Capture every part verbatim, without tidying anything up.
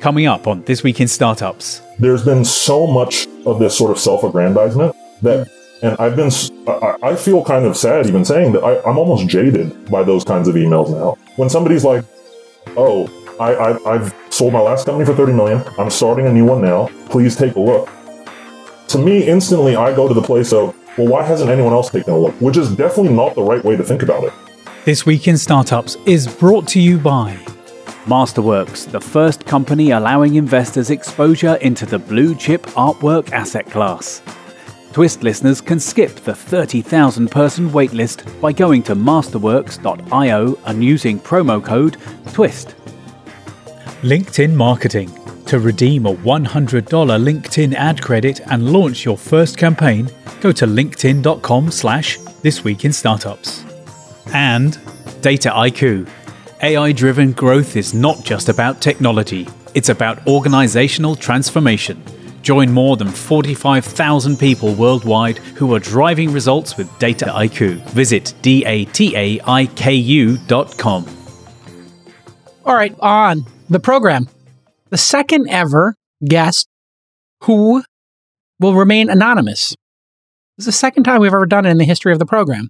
coming up on This Week in Startups. There's been so much of this sort of self-aggrandizement that, and I've been, I feel kind of sad even saying that I, I'm almost jaded by those kinds of emails now. When somebody's like, oh, I, I, I've sold my last company for thirty million dollars. I'm starting a new one now. Please take a look. To me, instantly, I go to the place of, well, why hasn't anyone else taken a look? Which is definitely not the right way to think about it. This Week in Startups is brought to you by Masterworks, the first company allowing investors exposure into the blue chip artwork asset class. Twist listeners can skip the thirty thousand person waitlist by going to masterworks dot io and using promo code TWIST. LinkedIn Marketing. To redeem a one hundred dollars LinkedIn ad credit and launch your first campaign, go to linkedin.com slash thisweekinstartups. And Data I Q. A I-driven growth is not just about technology. It's about organizational transformation. Join more than forty-five thousand people worldwide who are driving results with Data I Q. Visit dataiku dot com. All right, on the program, the second ever guest who will remain anonymous. This is the second time we've ever done it in the history of the program.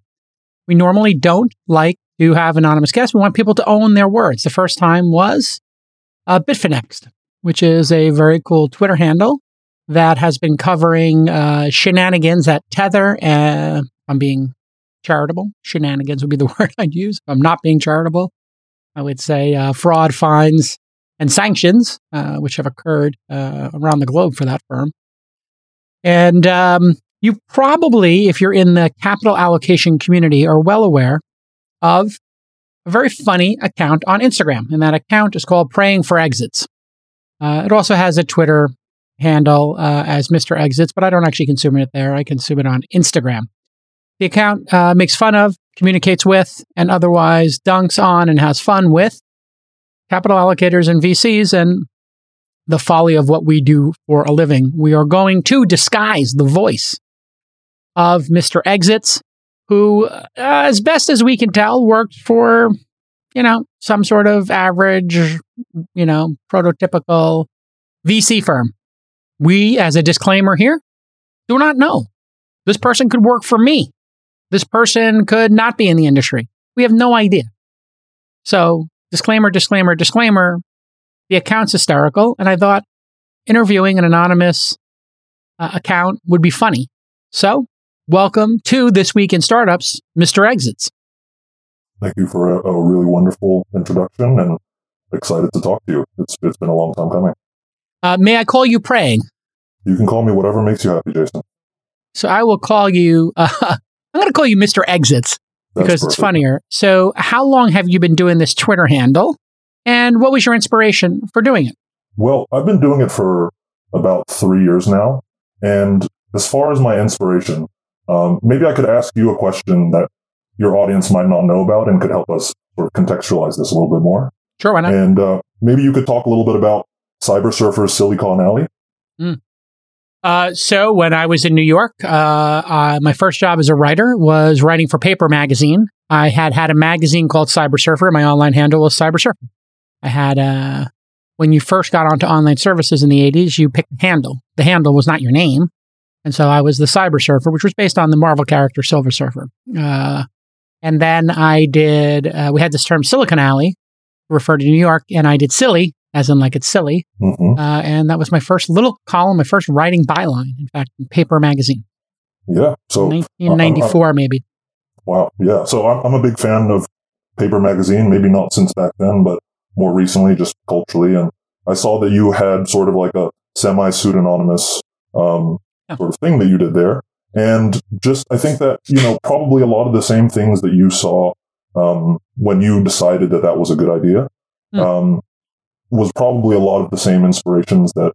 We normally don't like to have anonymous guests. We want people to own their words. The first time was uh, Bitfinex'ed, which is a very cool Twitter handle that has been covering uh, shenanigans at Tether. Uh, if I'm being charitable, shenanigans would be the word I'd use. If I'm not being charitable, I would say uh, fraud, fines, and sanctions, uh, which have occurred uh, around the globe for that firm. And um, you probably, if you're in the capital allocation community, are well aware of a very funny account on Instagram. And that account is called Praying for Exits. Uh, it also has a Twitter handle uh, as Mister Exits, but I don't actually consume it there. I consume it on Instagram. The account uh, makes fun of, communicates with, and otherwise dunks on and has fun with capital allocators and V Cs and the folly of what we do for a living. We are going to disguise the voice of Mister Exits, who, uh, as best as we can tell, worked for, you know, some sort of average, you know, prototypical V C firm. We, as a disclaimer here, do not know. This person could work for me. This person could not be in the industry. We have no idea. So, disclaimer, disclaimer, disclaimer. The account's hysterical, and I thought interviewing an anonymous uh, account would be funny. So, welcome to This Week in Startups, Mister Exits. Thank you for a, a really wonderful introduction, and excited to talk to you. It's it's been a long time coming. Uh, may I call you Praying? You can call me whatever makes you happy, Jason. So I will call you. Uh, I'm going to call you Mister Exits That's because perfect. It's funnier. So, how long have you been doing this Twitter handle, and what was your inspiration for doing it? Well, I've been doing it for about three years now, and as far as my inspiration, um, maybe I could ask you a question that your audience might not know about and could help us sort of contextualize this a little bit more. Sure, why not? And uh, maybe you could talk a little bit about CyberSurfer's Silicon Alley. Mm. Uh, so when I was in New York, uh, uh, my first job as a writer was writing for Paper Magazine. I had had a magazine called CyberSurfer. My online handle was CyberSurfer. I had, uh, when you first got onto online services in the eighties, you picked the handle. The handle was not your name. And so I was the CyberSurfer, which was based on the Marvel character Silver Surfer. Uh, and then I did, uh, we had this term Silicon Alley, referred to New York, and I did silly, as in like it's silly. Mm-hmm. Uh, and that was my first little column, my first writing byline, in fact, in Paper Magazine. Yeah. So nineteen ninety-four, I'm, I'm, maybe. Wow. Yeah. So I'm, I'm a big fan of Paper Magazine, maybe not since back then, but more recently, just culturally. And I saw that you had sort of like a semi-pseudonymous um, yeah. sort of thing that you did there. And just, I think that, you know, probably a lot of the same things that you saw um, when you decided that that was a good idea. Mm. Um was probably a lot of the same inspirations that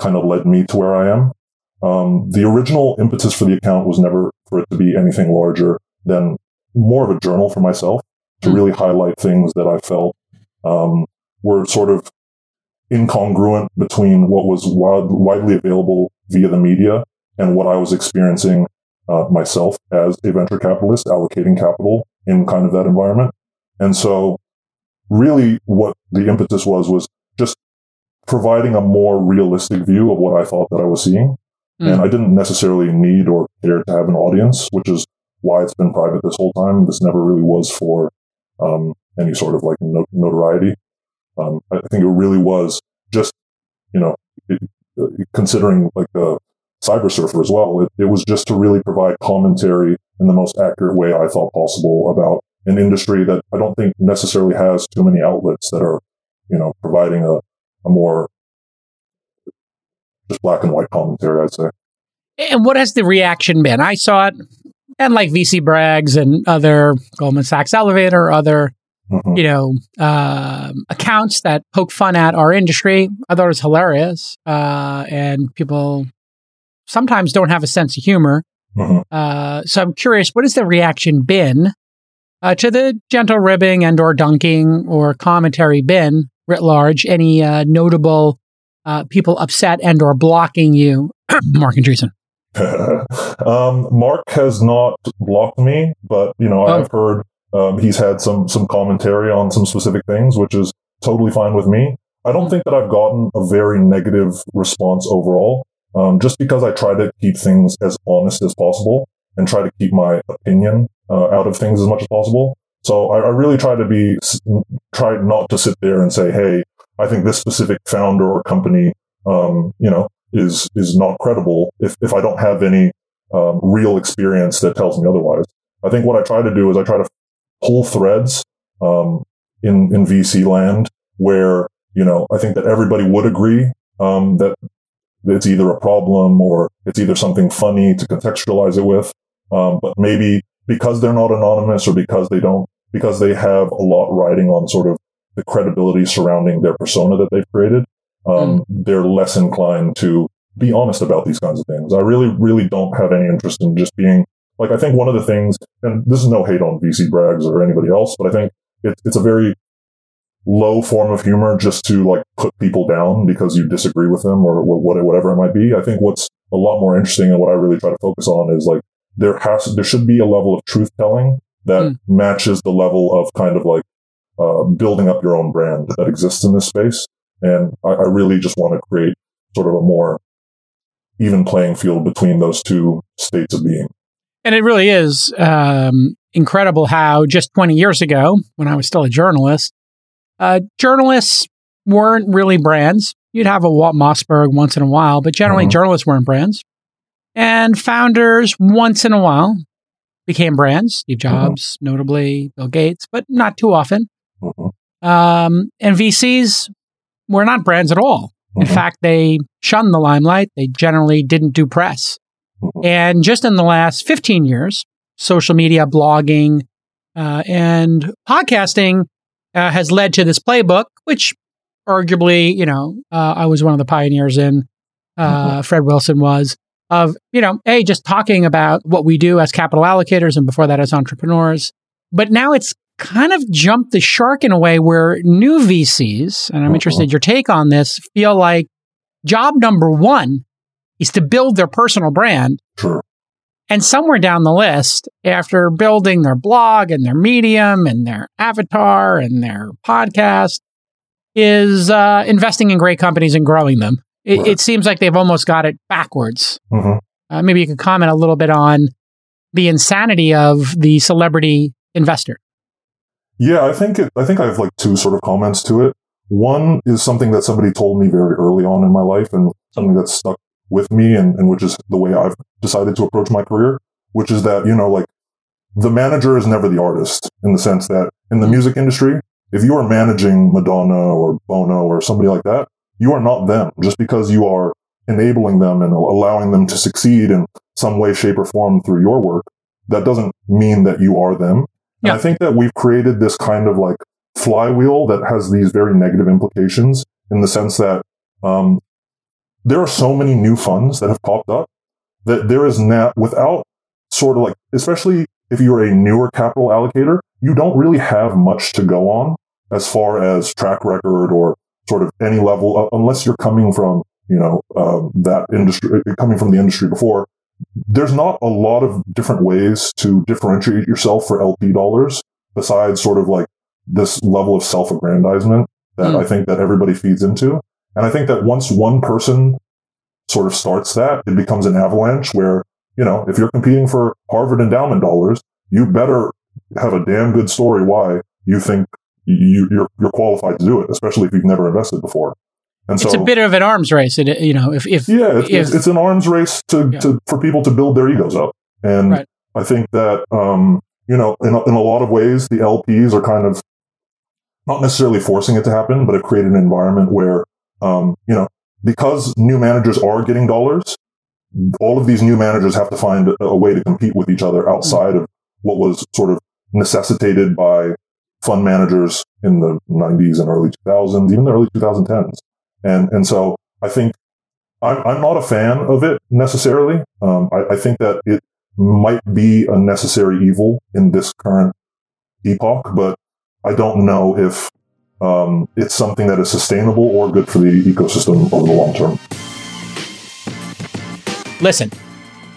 kind of led me to where I am. Um, the original impetus for the account was never for it to be anything larger than more of a journal for myself to really highlight things that I felt um, were sort of incongruent between what was wide, widely available via the media and what I was experiencing uh, myself as a venture capitalist allocating capital in kind of that environment. And so really what the impetus was, was just providing a more realistic view of what I thought that I was seeing. Mm. And I didn't necessarily need or care to have an audience, which is why it's been private this whole time. This never really was for um, any sort of like no- notoriety. Um, I think it really was just, you know, it, uh, considering like the CyberSurfer as well, it, it was just to really provide commentary in the most accurate way I thought possible about an industry that I don't think necessarily has too many outlets that are, you know, providing a, a more just black and white commentary, I'd say. And what has the reaction been? I saw it, and like V C Brags and other Goldman Sachs Elevator, other, mm-hmm. you know, uh, accounts that poke fun at our industry. I thought it was hilarious. Uh, and people sometimes don't have a sense of humor. Mm-hmm. Uh, so I'm curious, what has the reaction been uh, to the gentle ribbing and or dunking or commentary been writ large? Any uh, notable uh, people upset and or blocking you? Mark Andreessen. um, Mark has not blocked me, but, you know, oh. I've heard um, he's had some, some commentary on some specific things, which is totally fine with me. I don't think that I've gotten a very negative response overall. Um, just because I try to keep things as honest as possible and try to keep my opinion uh, out of things as much as possible. So I, I really try to be, try not to sit there and say, hey, I think this specific founder or company, um, you know, is, is not credible if, if I don't have any um, real experience that tells me otherwise. I think what I try to do is I try to pull threads um, in, in V C land where, you know, I think that everybody would agree um, that it's either a problem or it's either something funny to contextualize it with. Um, but maybe because they're not anonymous or because they don't, because they have a lot riding on sort of the credibility surrounding their persona that they've created, um, mm. they're less inclined to be honest about these kinds of things. I really, really don't have any interest in just being like, I think one of the things, and this is no hate on V C Brags or anybody else, but I think it, it's a very low form of humor just to like put people down because you disagree with them or whatever it might be. I think what's a lot more interesting and what I really try to focus on is like there has there should be a level of truth telling that mm. matches the level of kind of like uh, building up your own brand that exists in this space. And I, I really just want to create sort of a more even playing field between those two states of being. And it really is um, incredible how just twenty years ago, when I was still a journalist, Uh, journalists weren't really brands. You'd have a Walt Mossberg once in a while, but generally mm-hmm. journalists weren't brands. And founders once in a while became brands, Steve Jobs, mm-hmm. notably Bill Gates, but not too often. Mm-hmm. Um, and V Cs were not brands at all. Mm-hmm. In fact, they shunned the limelight. They generally didn't do press. Mm-hmm. And just in the last fifteen years, social media, blogging, uh, and podcasting Uh, has led to this playbook, which arguably, you know, uh, I was one of the pioneers in, uh, mm-hmm. Fred Wilson was, of, you know, A, just talking about what we do as capital allocators and before that as entrepreneurs. But now it's kind of jumped the shark in a way where new V Cs, and I'm mm-hmm. interested in your take on this, feel like job number one is to build their personal brand. Sure. And somewhere down the list, after building their blog and their medium and their avatar and their podcast, is uh, investing in great companies and growing them. It, right. it seems like they've almost got it backwards. Mm-hmm. Uh, maybe you could comment a little bit on the insanity of the celebrity investor. Yeah, I think it, I think I have like two sort of comments to it. One is something that somebody told me very early on in my life and something that stuck with me and, and which is the way I've decided to approach my career, which is that, you know, like the manager is never the artist, in the sense that in the music industry, if you are managing Madonna or Bono or somebody like that, you are not them. Just because you are enabling them and allowing them to succeed in some way, shape or form through your work, that doesn't mean that you are them. Yeah. And I think that we've created this kind of like flywheel that has these very negative implications, in the sense that um there are so many new funds that have popped up that there is now, without sort of like, especially if you're a newer capital allocator, you don't really have much to go on as far as track record or sort of any level of, unless you're coming from, you know, um, that industry, coming from the industry before. There's not a lot of different ways to differentiate yourself for L P dollars besides sort of like this level of self-aggrandizement that mm. I think that everybody feeds into. And I think that once one person sort of starts that, it becomes an avalanche where, you know, if you're competing for Harvard endowment dollars, you better have a damn good story why you think you, you're, you're qualified to do it, especially if you've never invested before. And it's so, a bit of an arms race, it, you know. If, if yeah, it's, if, it's, it's an arms race to, yeah. to for people to build their egos up, and right. I think that um, you know, in a, in a lot of ways, the L Ps are kind of not necessarily forcing it to happen, but have created an environment where um, you know, because new managers are getting dollars, all of these new managers have to find a, a way to compete with each other outside mm-hmm. of what was sort of necessitated by fund managers in the nineties and early two thousands, even the early twenty tens. And and so I think I'm, I'm not a fan of it necessarily. Um, I, I think that it might be a necessary evil in this current epoch, but I don't know if um, it's something that is sustainable or good for the ecosystem over the long term. Listen,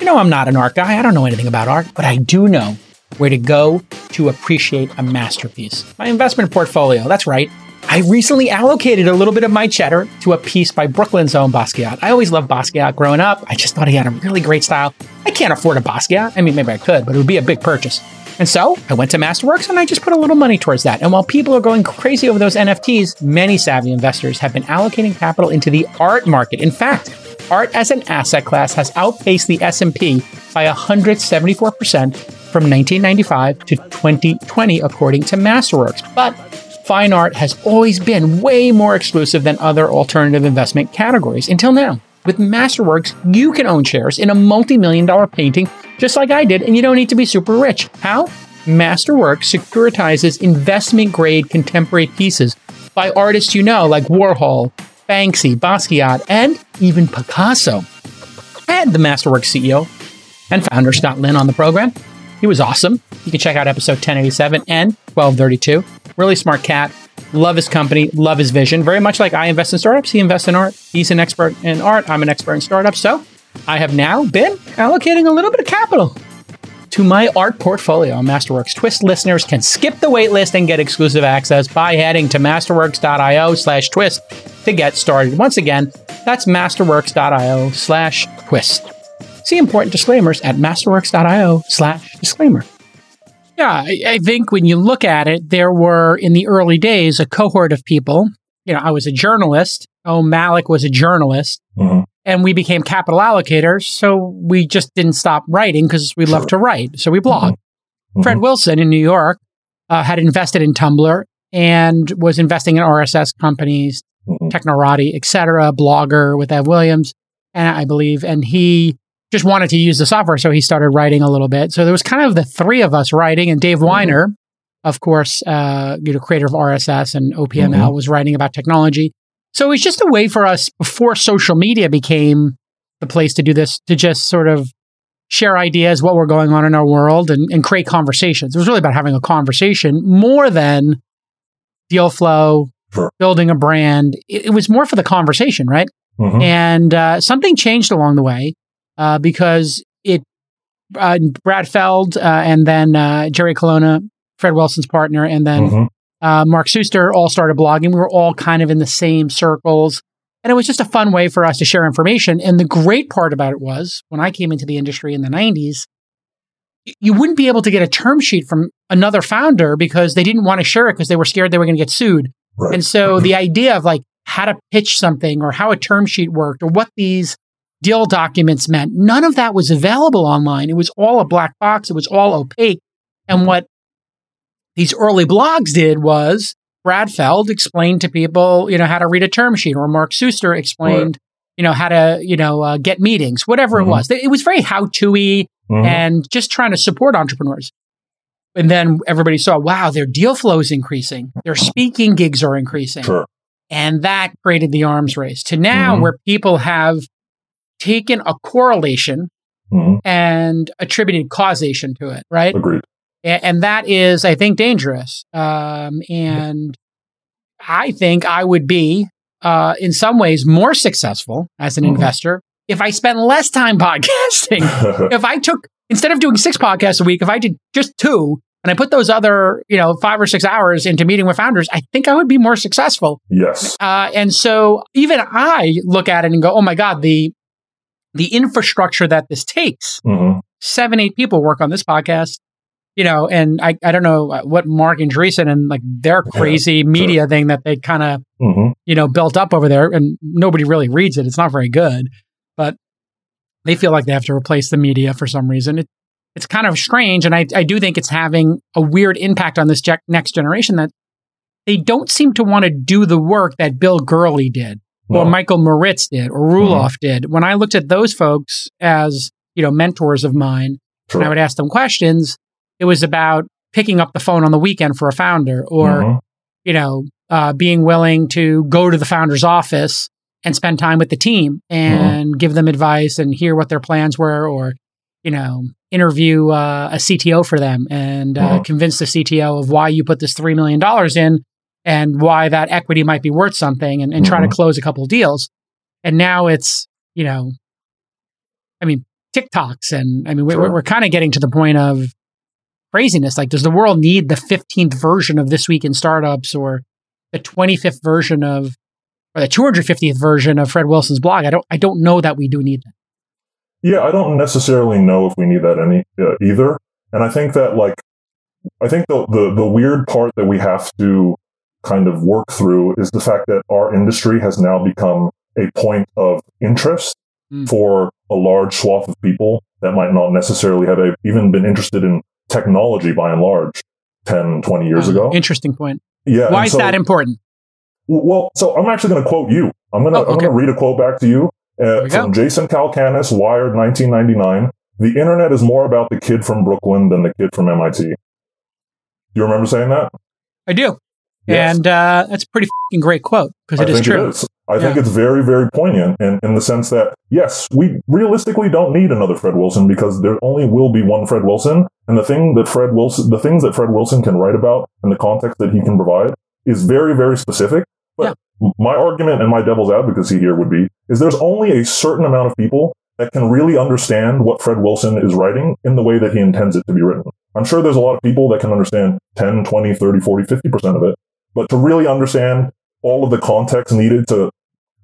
you know, I'm not an art guy. I don't know anything about art, but I do know where to go to appreciate a masterpiece. My investment portfolio, that's right. I recently allocated a little bit of my cheddar to a piece by Brooklyn's own Basquiat. I always loved Basquiat growing up. I just thought he had a really great style. I can't afford a Basquiat. I mean, maybe I could, but it would be a big purchase. And so I went to Masterworks and I just put a little money towards that. And while people are going crazy over those N F Ts, many savvy investors have been allocating capital into the art market. In fact, art as an asset class has outpaced the S and P by one hundred seventy-four percent from nineteen ninety-five to twenty twenty, according to Masterworks. But fine art has always been way more exclusive than other alternative investment categories until now. With Masterworks, you can own shares in a multi-million dollar painting just like I did, and you don't need to be super rich. How? Masterworks securitizes investment-grade contemporary pieces by artists you know like Warhol, Banksy, Basquiat, and even Picasso. I had the Masterworks C E O and founder Scott Lynn on the program. He was awesome. You can check out episode ten eighty-seven and twelve thirty-two. Really smart cat. Love his company. Love his vision. Very much like I invest in startups, he invests in art. He's an expert in art. I'm an expert in startups. So I have now been allocating a little bit of capital to my art portfolio on Masterworks. Twist listeners can skip the waitlist and get exclusive access by heading to masterworks.io slash twist to get started. Once again, that's masterworks.io slash twist. See important disclaimers at masterworks.io slash disclaimer. Yeah, I, I think when you look at it, there were, in the early days, a cohort of people. You know, I was a journalist. Oh, Malik was a journalist. Mm-hmm. And we became capital allocators, so we just didn't stop writing because we sure. love to write. So we blogged. Mm-hmm. Fred Wilson in New York uh, had invested in Tumblr and was investing in R S S companies, mm-hmm. Technorati, et cetera, Blogger with Ev Williams, and I believe, and he just wanted to use the software, so he started writing a little bit. So there was kind of the three of us writing, and Dave mm-hmm. Weiner, of course, uh, you know, creator of R S S and O P M L, mm-hmm. was writing about technology. So it was just a way for us, before social media became the place to do this, to just sort of share ideas, what were going on in our world, and, and create conversations. It was really about having a conversation more than deal flow, sure. building a brand. It, it was more for the conversation, right? Mm-hmm. And uh, something changed along the way. Uh, because it, uh, Brad Feld uh, and then uh, Jerry Colonna, Fred Wilson's partner, and then mm-hmm. uh, Mark Suster all started blogging. We were all kind of in the same circles. And it was just a fun way for us to share information. And the great part about it was, when I came into the industry in the nineties, y- you wouldn't be able to get a term sheet from another founder because they didn't want to share it because they were scared they were going to get sued. Right. And so the idea of like how to pitch something or how a term sheet worked or what these deal documents meant, none of that was available online. It was all a black box. It was all opaque. And what these early blogs did was Brad Feld explained to people, you know, how to read a term sheet, or Mark Suster explained, right. you know, how to, you know, uh, get meetings, whatever mm-hmm. it was. It was very how-to-y mm-hmm. and just trying to support entrepreneurs. And then everybody saw, wow, their deal flow is increasing. Their speaking gigs are increasing. Sure. And that created the arms race to now mm-hmm. where people have taken a correlation mm-hmm. and attributed causation to it, right? Agreed. A- and that is, I think, dangerous. Um, and mm-hmm. I think I would be, uh, in some ways, more successful as an mm-hmm. investor if I spent less time podcasting. If I took, instead of doing six podcasts a week, if I did just two, and I put those other, you know, five or six hours into meeting with founders, I think I would be more successful. Yes. Uh, and so even I look at it and go, oh my God, the the infrastructure that this takes, mm-hmm. seven, eight people work on this podcast, you know, and I, I don't know what Mark and Teresa and like their crazy yeah, media sure. thing that they kind of, mm-hmm. you know, built up over there, and nobody really reads it. It's not very good, but they feel like they have to replace the media for some reason. It, it's kind of strange. And I, I do think it's having a weird impact on this ge- next generation that they don't seem to want to do the work that Bill Gurley did. Well, or Michael Moritz did, or Ruloff mm-hmm. did. When I looked at those folks as, you know, mentors of mine, sure. and I would ask them questions, it was about picking up the phone on the weekend for a founder, or, mm-hmm. you know, uh, being willing to go to the founder's office and spend time with the team and mm-hmm. give them advice and hear what their plans were, or, you know, interview uh, a C T O for them and uh, mm-hmm. convince the C T O of why you put this three million dollars in and why that equity might be worth something, and, and try mm-hmm. to close a couple of deals. And now it's, you know, I mean, TikToks. And I mean, sure. we're, we're kind of getting to the point of craziness. Like, does the world need the fifteenth version of This Week in Startups, or the twenty-fifth version of, or the two hundred fiftieth version of Fred Wilson's blog? I don't, I don't know that we do need that. Yeah, I don't necessarily know if we need that any uh, either. And I think that, like, I think the, the, the weird part that we have to kind of work through is the fact that our industry has now become a point of interest mm. for a large swath of people that might not necessarily have a, even been interested in technology by and large ten, twenty years uh, ago. Interesting point. Yeah. Why is so, that important? Well, so I'm actually going to quote you. I'm going to, oh, okay. I'm going to read a quote back to you uh, from go. Jason Calcanis, Wired, nineteen ninety-nine. The internet is more about the kid from Brooklyn than the kid from M I T. Do you remember saying that? I do. Yes. And uh, that's a pretty f***ing great quote, because it I is think true. It is. I yeah. think it's very, very poignant in, in the sense that, yes, we realistically don't need another Fred Wilson, because there only will be one Fred Wilson. And the thing that Fred Wilson, the things that Fred Wilson can write about and the context that he can provide is very, very specific. But yeah. my argument and my devil's advocacy here would be is there's only a certain amount of people that can really understand what Fred Wilson is writing in the way that he intends it to be written. I'm sure there's a lot of people that can understand ten, twenty, thirty, forty, fifty percent of it. But to really understand all of the context needed to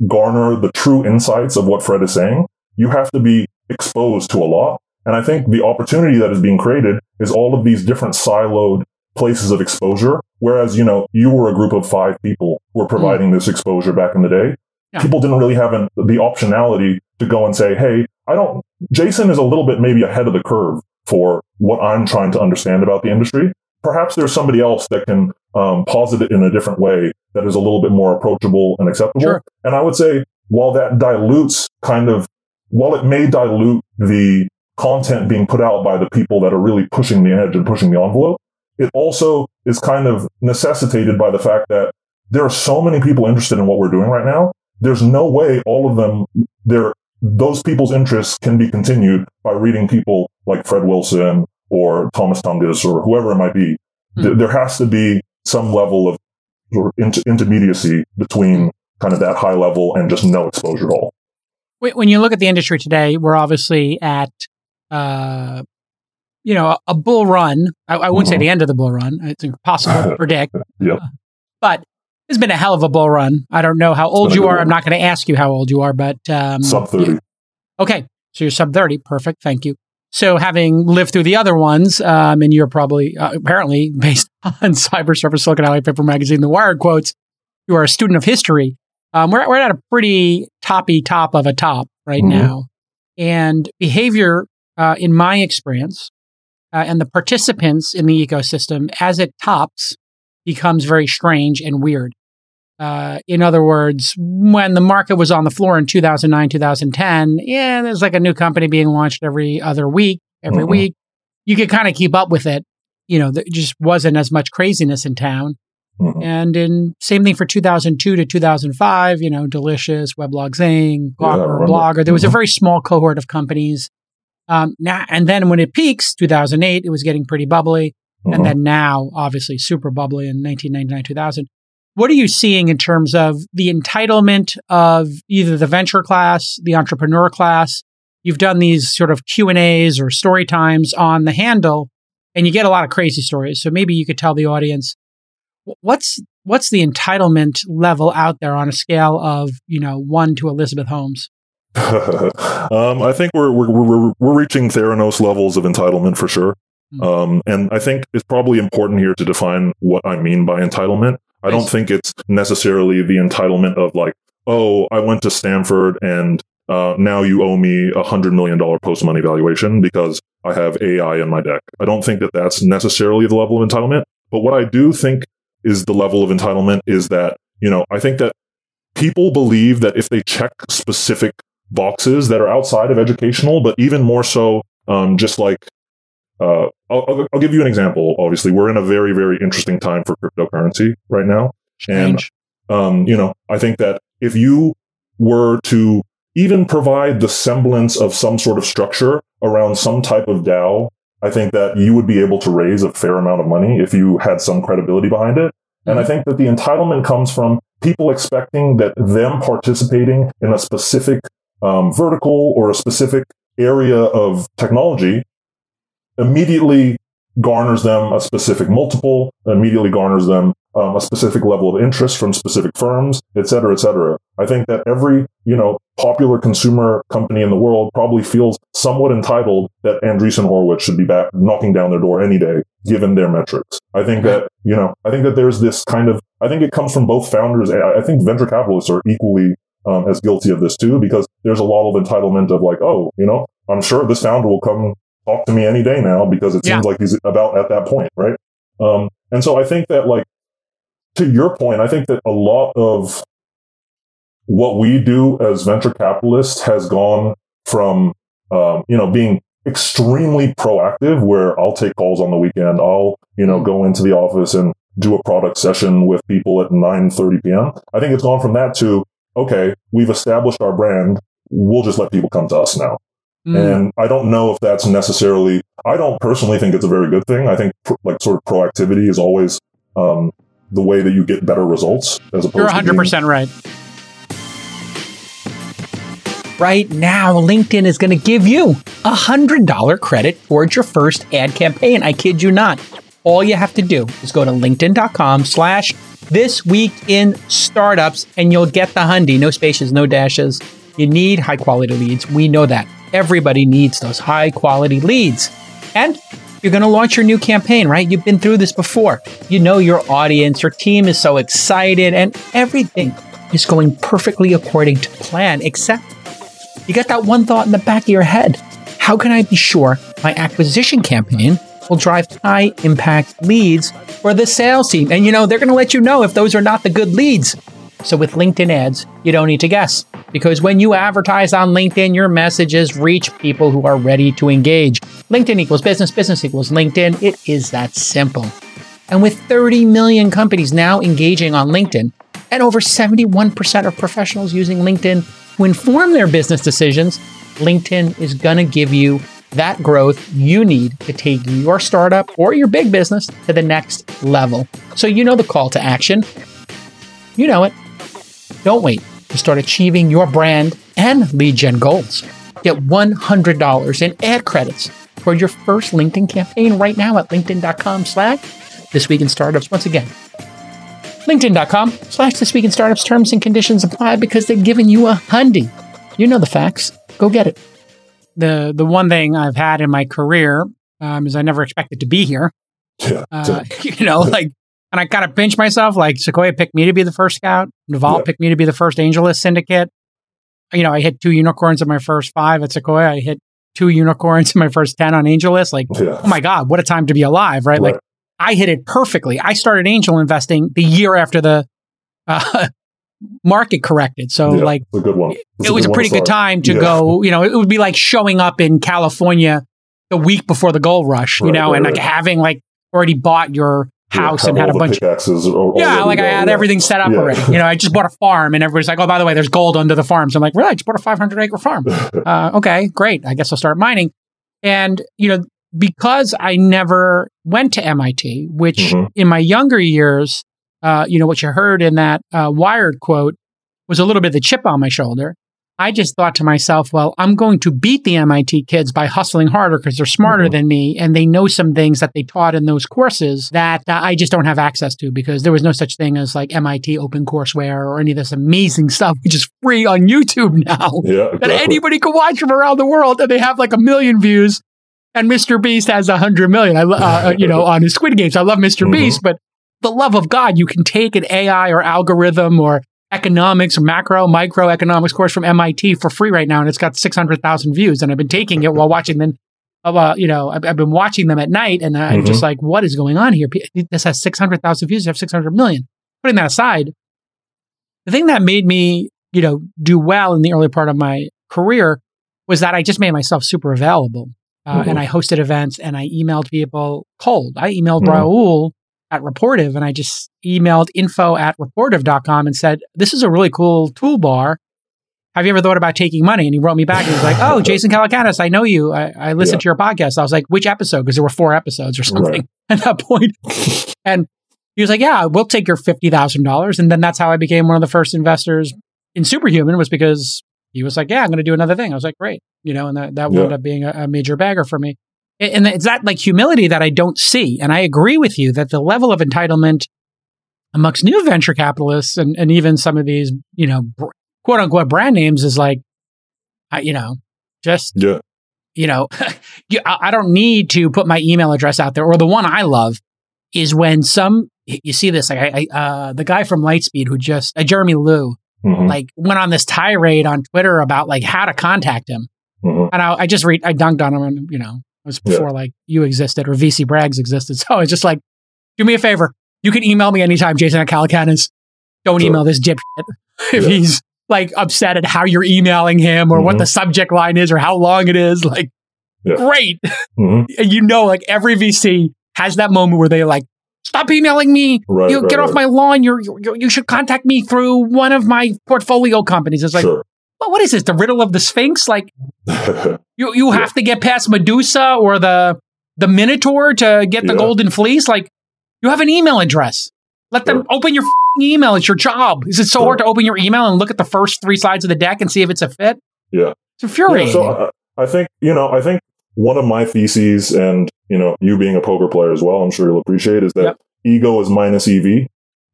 garner the true insights of what Fred is saying, you have to be exposed to a lot. And I think the opportunity that is being created is all of these different siloed places of exposure. Whereas, you know, you were a group of five people who were providing mm-hmm. this exposure back in the day. Yeah. People didn't really have an, the optionality to go and say, hey, I don't, Jason is a little bit maybe ahead of the curve for what I'm trying to understand about the industry. Perhaps there's somebody else that can um, posit it in a different way that is a little bit more approachable and acceptable. Sure. And I would say, while that dilutes kind of, while it may dilute the content being put out by the people that are really pushing the edge and pushing the envelope, it also is kind of necessitated by the fact that there are so many people interested in what we're doing right now. There's no way all of them, they're, those people's interests can be continued by reading people like Fred Wilson or Thomas Tungus, or whoever it might be. Mm. There has to be some level of sort of inter- intermediacy between kind of that high level and just no exposure at all. When you look at the industry today, we're obviously at, uh, you know, a bull run. I, I wouldn't mm-hmm. say the end of the bull run. It's impossible to predict. Yep. Uh, but it's been a hell of a bull run. I don't know how old you are. Run. I'm not going to ask you how old you are, but... Um, sub thirty. You, okay. So you're sub thirty. Perfect. Thank you. So having lived through the other ones, um, and you're probably, uh, apparently, based on CyberSurfer, Silicon Alley, Paper Magazine, the Wired quotes, you are a student of history. Um, we're, we're at a pretty toppy top of a top right mm-hmm. now. And behavior, uh, in my experience, uh, and the participants in the ecosystem, as it tops, becomes very strange and weird. Uh, in other words, when the market was on the floor in two thousand nine, two thousand ten, yeah, there's like a new company being launched every other week, every mm-hmm. week. You could kind of keep up with it. You know, there just wasn't as much craziness in town. Mm-hmm. And in same thing for two thousand two to two thousand five, you know, Delicious, Weblog, Zing, Blogger, yeah, Blogger. There was a very small cohort of companies. Um, now, and then when it peaks, two thousand eight, it was getting pretty bubbly. Mm-hmm. And then now, obviously, super bubbly in nineteen ninety-nine, two thousand. What are you seeing in terms of the entitlement of either the venture class, the entrepreneur class? You've done these sort of Q and A's or story times on the handle and you get a lot of crazy stories. So maybe you could tell the audience, what's what's the entitlement level out there on a scale of, you know, one to Elizabeth Holmes? um, I think we're, we're we're we're reaching Theranos levels of entitlement for sure. Mm-hmm. Um, and I think it's probably important here to define what I mean by entitlement. I don't think it's necessarily the entitlement of like, oh, I went to Stanford and uh, now you owe me a one hundred million dollars post-money valuation because I have A I in my deck. I don't think that that's necessarily the level of entitlement. But what I do think is the level of entitlement is that, you know, I think that people believe that if they check specific boxes that are outside of educational, but even more so um, just like, Uh, I'll, I'll give you an example. Obviously, we're in a very, very interesting time for cryptocurrency right now. Strange. And, um, you know, I think that if you were to even provide the semblance of some sort of structure around some type of DAO, I think that you would be able to raise a fair amount of money if you had some credibility behind it. Mm-hmm. And I think that the entitlement comes from people expecting that them participating in a specific um, vertical or a specific area of technology immediately garners them a specific multiple, immediately garners them um, a specific level of interest from specific firms, et cetera, et cetera. I think that every, you know, popular consumer company in the world probably feels somewhat entitled that Andreessen Horowitz should be back knocking down their door any day, given their metrics. I think that, you know, I think that there's this kind of, I think it comes from both founders. And I think venture capitalists are equally um, as guilty of this too, because there's a lot of entitlement of like, oh, you know, I'm sure this founder will come talk to me any day now because it seems yeah. like he's about at that point, right? Um, and so I think that, like, to your point, I think that a lot of what we do as venture capitalists has gone from, um, you know, being extremely proactive where I'll take calls on the weekend, I'll, you know, go into the office and do a product session with people at nine thirty p.m. I think it's gone from that to, okay, we've established our brand, we'll just let people come to us now. Mm. And I don't know if that's necessarily, I don't personally think it's a very good thing. I think pr- like sort of proactivity is always um, the way that you get better results as opposed to being... You're one hundred percent right. Right now, LinkedIn is going to give you a one hundred dollars credit towards your first ad campaign. I kid you not. All you have to do is go to linkedin.com slash this week in startups and you'll get the hundy. No spaces, no dashes. You need high quality leads. We know that. Everybody needs those high quality leads. And you're going to launch your new campaign, right? You've been through this before. You know your audience, your team is so excited, and everything is going perfectly according to plan, except you got that one thought in the back of your head. How can I be sure my acquisition campaign will drive high impact leads for the sales team? And you know, they're going to let you know if those are not the good leads. So with LinkedIn ads, you don't need to guess, because when you advertise on LinkedIn, your messages reach people who are ready to engage. LinkedIn equals business, business equals LinkedIn. It is that simple. And with thirty million companies now engaging on LinkedIn and over seventy-one percent of professionals using LinkedIn to inform their business decisions, LinkedIn is going to give you that growth you need to take your startup or your big business to the next level. So you know the call to action. You know it. Don't wait to start achieving your brand and lead gen goals. Get one hundred dollars in ad credits toward your first LinkedIn campaign right now at linkedin.com slash This Week in Startups. Once again, linkedin.com slash This Week in Startups. Terms and conditions apply, because they've given you a hundy. You know the facts. Go get it. The the one thing I've had in my career um, is I never expected to be here. Yeah, uh, you know, like, and I kind of pinch myself, like Sequoia picked me to be the first scout. Naval yeah. picked me to be the first AngelList syndicate. You know, I hit two unicorns in my first five at Sequoia. I hit two unicorns in my first ten on AngelList. Like, yeah. oh my God, what a time to be alive, right? right? Like, I hit it perfectly. I started angel investing the year after the uh, market corrected. So yeah, like, a good one. It was a pretty good time to yeah. go, you know, it would be like showing up in California the week before the gold rush, right, you know, right, and like right. having like already bought your house yeah, and had a bunch pickaxes of all, yeah all like I had yeah. everything set up yeah. already. You know, I just bought a farm and everybody's like, oh, by the way, there's gold under the farm. So I'm like, really? I just bought a five hundred acre farm. uh okay, great, I guess I'll start mining. And you know, because I never went to M I T, which mm-hmm. in my younger years, uh you know, what you heard in that uh Wired quote was a little bit of the chip on my shoulder. I just thought to myself, well, I'm going to beat the M I T kids by hustling harder because they're smarter mm-hmm. than me. And they know some things that they taught in those courses that uh, I just don't have access to because there was no such thing as like M I T OpenCourseWare or any of this amazing stuff, which is free on YouTube now yeah, exactly. that anybody can watch from around the world. And they have like a million views. And Mister Beast has a hundred million, I, uh, you know, on his Squid Games. I love Mister Mm-hmm. Beast, but the love of God, you can take an A I or algorithm or economics, macro, microeconomics course from M I T for free right now, and it's got six hundred thousand views. And I've been taking it while watching them. Uh, you know, I've, I've been watching them at night, and I'm mm-hmm. just like, what is going on here? This has six hundred thousand views. You have six hundred million. Putting that aside, the thing that made me, you know, do well in the early part of my career was that I just made myself super available. Uh, mm-hmm. And I hosted events and I emailed people cold. I emailed mm-hmm. Raul at Rapportive and I just emailed info at Rapportive dot com and said, this is a really cool toolbar. Have you ever thought about taking money? And he wrote me back and he was like, oh, Jason Calacanis, I know you. I, I listened yeah. to your podcast. I was like, which episode? Because there were four episodes or something right. at that point. And he was like, yeah, we'll take your fifty thousand dollars. And then that's how I became one of the first investors in Superhuman, was because he was like, yeah, I'm going to do another thing. I was like, great. You know, and that, that yeah. wound up being a, a major bagger for me. And it's that like humility that I don't see. And I agree with you that the level of entitlement amongst new venture capitalists and, and even some of these, you know, br- quote unquote brand names is like, I, you know, just, yeah. you know, you, I, I don't need to put my email address out there. Or the one I love is when some, you see this, like I, I uh, the guy from Lightspeed who just, uh, Jeremy Liu, mm-hmm. like went on this tirade on Twitter about like how to contact him. Mm-hmm. And I, I just read, I dunked on him and, you know, it was before yeah. like you existed or V C Braggs existed. So it's just like, do me a favor. You can email me anytime, Jason at Calacanis. Don't sure. email this dipshit if yeah. he's like upset at how you're emailing him or mm-hmm. what the subject line is or how long it is. Like, yeah. great. Mm-hmm. And you know, like every V C has that moment where they like, stop emailing me. Right, you right, get right. off my lawn. You're, you're, you should contact me through one of my portfolio companies. It's like, sure. well, what is this? The riddle of the Sphinx? Like, you you have yeah. to get past Medusa or the the Minotaur to get the yeah. golden fleece? Like, you have an email address. Let them sure. open your f-ing email. It's your job. Is it so sure. hard to open your email and look at the first three slides of the deck and see if it's a fit? Yeah. It's infuriating. Yeah, so uh, I think, you know, I think one of my theses, and, you know, you being a poker player as well, I'm sure you'll appreciate, is that yep. ego is minus E V.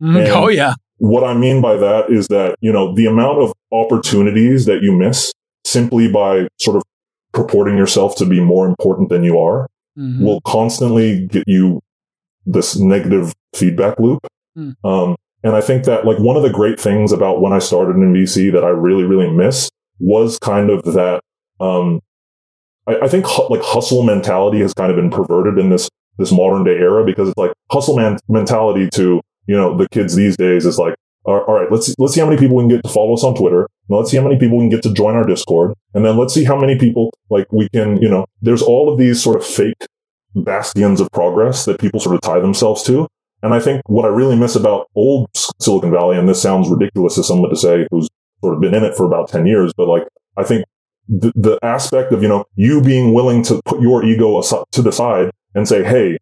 Mm, oh, yeah. What I mean by that is that, you know, the amount of opportunities that you miss simply by sort of purporting yourself to be more important than you are mm-hmm. will constantly get you this negative feedback loop. Mm. Um, and I think that like one of the great things about when I started in V C that I really, really miss was kind of that, um, I, I think hu- like hustle mentality has kind of been perverted in this, this modern day era, because it's like hustle man- mentality to, you know, the kids these days is like, all right, let's see, let's see how many people we can get to follow us on Twitter. Now let's see how many people we can get to join our Discord. And then let's see how many people like we can, you know, there's all of these sort of fake bastions of progress that people sort of tie themselves to. And I think what I really miss about old Silicon Valley, and this sounds ridiculous to someone to say who's sort of been in it for about ten years, but like, I think the, the aspect of, you know, you being willing to put your ego aside, to the side and say, hey,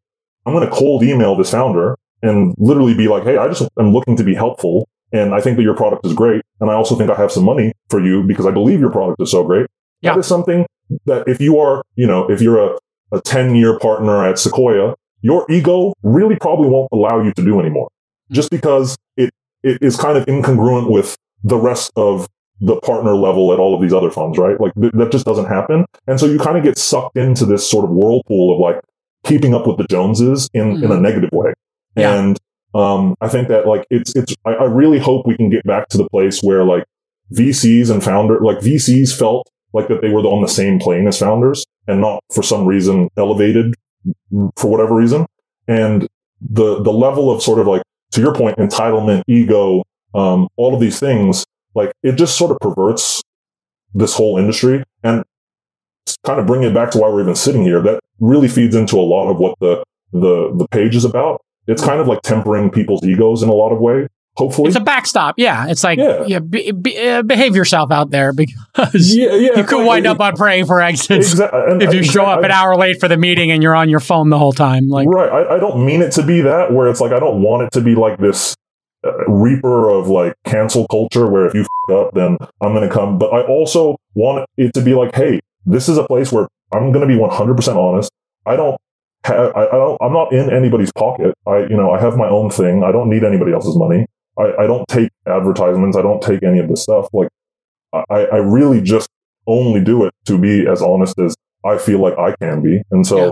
I'm going to cold email this founder. And literally be like, hey, I just am looking to be helpful. And I think that your product is great. And I also think I have some money for you because I believe your product is so great. Yeah. That is something that if you are, you know, if you're a, a ten year partner at Sequoia, your ego really probably won't allow you to do anymore mm-hmm. just because it, it is kind of incongruent with the rest of the partner level at all of these other funds, right? Like th- that just doesn't happen. And so you kind of get sucked into this sort of whirlpool of like keeping up with the Joneses in, mm-hmm. in a negative way. Yeah. And um, I think that like it's it's I, I really hope we can get back to the place where like V Cs and founder like V Cs felt like that they were on the same plane as founders and not for some reason elevated for whatever reason. And the the level of sort of like, to your point, entitlement, ego, um, all of these things, like it just sort of perverts this whole industry. And kind of bring it back to why we're even sitting here. That really feeds into a lot of what the the, the page is about. It's kind of like tempering people's egos in a lot of ways, hopefully. It's a backstop, yeah. It's like, yeah, yeah be, be, uh, behave yourself out there because yeah, yeah, you could wind it, up on Praying for Exits exa- and, if you exa- show up I, an hour late for the meeting and you're on your phone the whole time. Like, right. I, I don't mean it to be that, where it's like, I don't want it to be like this reaper of like cancel culture where if you f- up, then I'm going to come. But I also want it to be like, hey, this is a place where I'm going to be one hundred percent honest. I don't have, I, I don't, I'm not in anybody's pocket. I, you know, I have my own thing. I don't need anybody else's money. I, I don't take advertisements. I don't take any of this stuff. Like I, I really just only do it to be as honest as I feel like I can be. And so, yeah.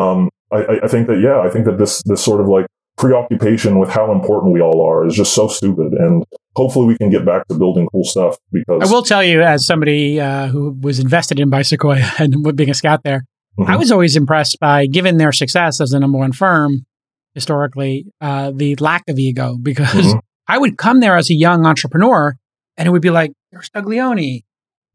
um, I, I think that, yeah, I think that this, this sort of like preoccupation with how important we all are is just so stupid. And hopefully we can get back to building cool stuff, because I will tell you, as somebody uh, who was invested in by Sequoia and being a scout there, mm-hmm. I was always impressed by, given their success as the number one firm historically, uh, the lack of ego, because mm-hmm. I would come there as a young entrepreneur and it would be like, there's Guglielmi,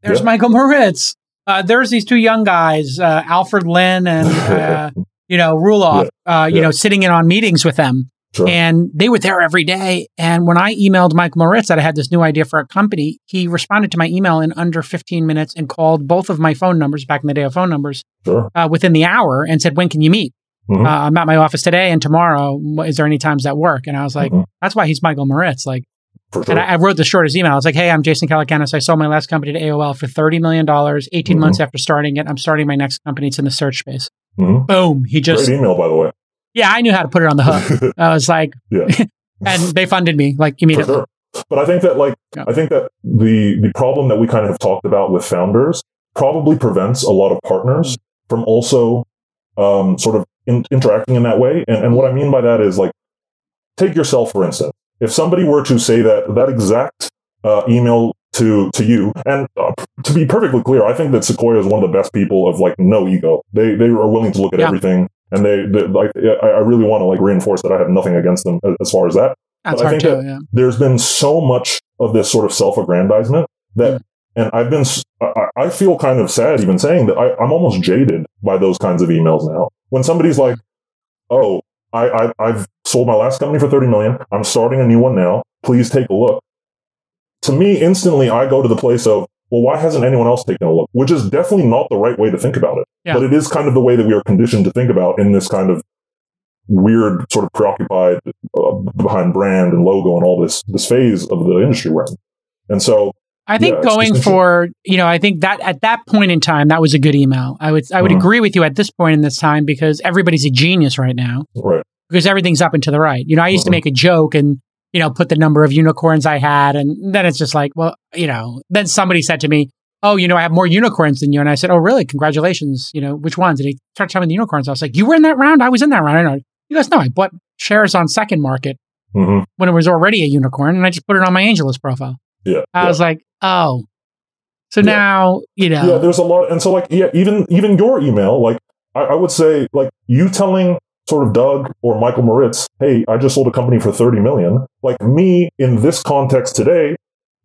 there's yeah. Michael Moritz, uh, there's these two young guys, uh, Alfred Lin and, uh, you know, Ruloff, yeah. uh, you yeah. know, sitting in on meetings with them. Sure. And they were there every day. And when I emailed Mike Moritz that I had this new idea for a company, he responded to my email in under fifteen minutes and called both of my phone numbers, back in the day of phone numbers, sure. uh, within the hour and said, when can you meet? Mm-hmm. Uh, I'm at my office today and tomorrow. Is there any times that work? And I was like, mm-hmm. that's why he's Michael Moritz. Like, sure. And I, I wrote the shortest email. I was like, hey, I'm Jason Calacanis. I sold my last company to A O L for thirty million dollars, eighteen mm-hmm. months after starting it. I'm starting my next company. It's in the search space. Mm-hmm. Boom. He just... Great email, by the way. Yeah, I knew how to put it on the hook. I was like, yeah. And they funded me like immediately. For sure. But I think that like, yeah. I think that the, the problem that we kind of have talked about with founders probably prevents a lot of partners from also um, sort of in, interacting in that way. And, and what I mean by that is like, take yourself, for instance. If somebody were to say that, that exact uh, email to, to you, and uh, to be perfectly clear, I think that Sequoia is one of the best people of like no ego. They, they are willing to look at yeah. everything. And they, they like, I really want to like reinforce that I have nothing against them as far as that. That's but I think too, that yeah. there's been so much of this sort of self-aggrandizement that, yeah. and I've been, I, I feel kind of sad even saying that I, I'm almost jaded by those kinds of emails now. When somebody's like, oh, I, I, I've sold my last company for thirty million. I'm starting a new one now. Please take a look. To me, instantly, I go to the place of, well, why hasn't anyone else taken a look? Which is definitely not the right way to think about it. Yeah. But it is kind of the way that we are conditioned to think about in this kind of weird sort of preoccupied uh, behind brand and logo and all this this phase of the industry we're in. And so I think yeah, going for, you know, I think that at that point in time, that was a good email. I would I would mm-hmm. agree with you at this point in this time, because everybody's a genius right now. Right. Because everything's up and to the right. You know, I used mm-hmm. to make a joke and you know, put the number of unicorns I had. And then it's just like, well, you know, then somebody said to me, oh, you know, I have more unicorns than you. And I said, oh, really? Congratulations. You know, which ones? And he started telling me the unicorns. I was like, you were in that round? I was in that round. I know. You guys know I bought shares on Second Market mm-hmm. when it was already a unicorn. And I just put it on my AngelList profile. Yeah. I yeah. was like, oh, so yeah. now, you know. Yeah, there's a lot. And so like, yeah, even, even your email, like I, I would say like you telling sort of Doug or Michael Moritz, hey, I just sold a company for thirty million. Like me in this context today,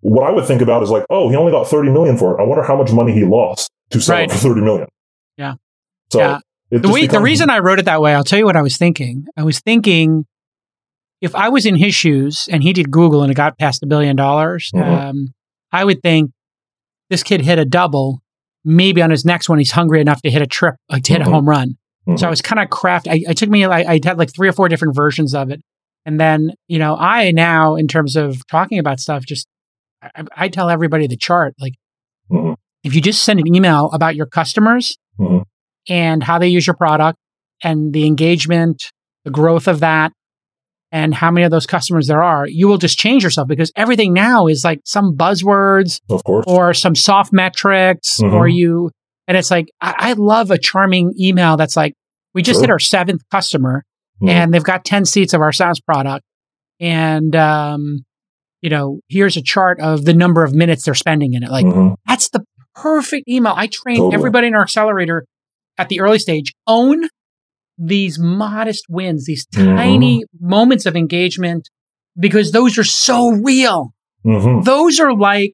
what I would think about is like, oh, he only got thirty million for it. I wonder how much money he lost to sell right. it for thirty million. Yeah. So yeah. It the, way, becomes- the reason I wrote it that way, I'll tell you what I was thinking. I was thinking if I was in his shoes and he did Google and it got past a billion dollars, mm-hmm. um, I would think this kid hit a double. Maybe on his next one, he's hungry enough to hit a trip, like to hit mm-hmm. a home run. Mm-hmm. So I was kind of craft. I, I took me, I, I had like three or four different versions of it. And then, you know, I now, in terms of talking about stuff, just, I, I tell everybody the chart, like, mm-hmm. if you just send an email about your customers mm-hmm. and how they use your product and the engagement, the growth of that, and how many of those customers there are, you will just change yourself because everything now is like some buzzwords of course. Or some soft metrics mm-hmm. or you... And it's like, I, I love a charming email that's like, we just sure. hit our seventh customer mm-hmm. and they've got ten seats of our SaaS product. And, um, you know, here's a chart of the number of minutes they're spending in it. Like, mm-hmm. that's the perfect email. I train totally. Everybody in our accelerator at the early stage, own these modest wins, these mm-hmm. tiny moments of engagement, because those are so real. Mm-hmm. Those are like,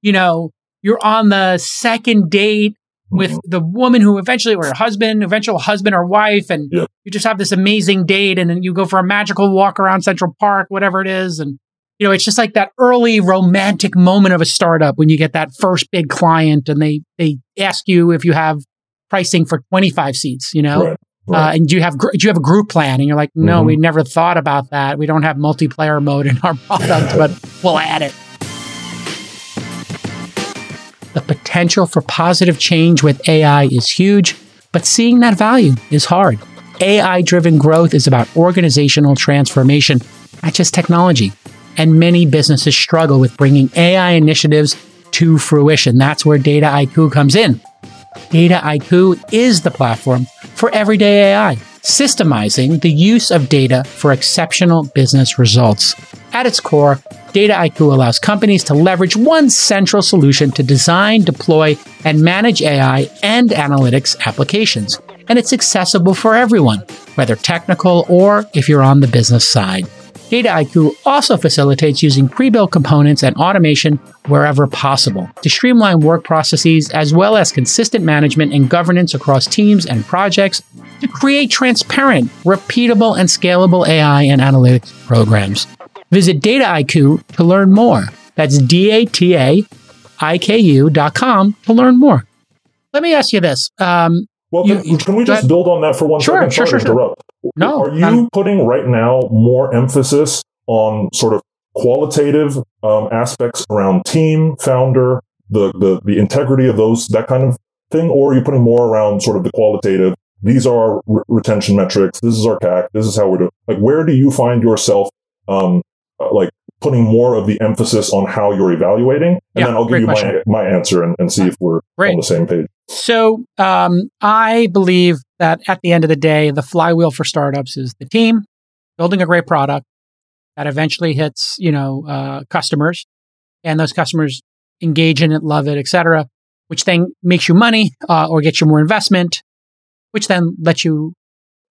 you know, you're on the second date with mm-hmm. the woman who eventually, or her husband, eventual husband or wife, and yeah. you just have this amazing date, and then you go for a magical walk around Central Park, whatever it is. And, you know, it's just like that early romantic moment of a startup when you get that first big client and they, they ask you if you have pricing for twenty-five seats, you know? Right. Right. Uh, and do you have do you have a group plan? And you're like, no, mm-hmm. we never thought about that. We don't have multiplayer mode in our product, but we'll add it. The potential for positive change with A I is huge, but seeing that value is hard. A I-driven growth is about organizational transformation, not just technology. And many businesses struggle with bringing A I initiatives to fruition. That's where Data I Q comes in. Data I Q is the platform for everyday A I, systemizing the use of data for exceptional business results. At its core, Data I Q allows companies to leverage one central solution to design, deploy, and manage A I and analytics applications. And it's accessible for everyone, whether technical or if you're on the business side. Data I Q also facilitates using pre-built components and automation wherever possible to streamline work processes, as well as consistent management and governance across teams and projects to create transparent, repeatable, and scalable A I and analytics programs. Visit Dataiku to learn more. That's D A T A I K U dot com to learn more. Let me ask you this. Um, well, you, can, can we just build on that for one sure, second? Sure, sure, sure. No, are you I'm, putting right now more emphasis on sort of qualitative um, aspects around team, founder, the, the the integrity of those, that kind of thing? Or are you putting more around sort of the qualitative, these are our re- retention metrics, this is our C A C, this is how we're doing? Like, where do you find yourself um, like putting more of the emphasis on how you're evaluating? And yeah, then I'll give you my, my answer and, and see if we're great. On the same page. So um, I believe that at the end of the day, the flywheel for startups is the team building a great product that eventually hits, you know, uh, customers, and those customers engage in it, love it, et cetera, which then makes you money uh, or gets you more investment, which then lets you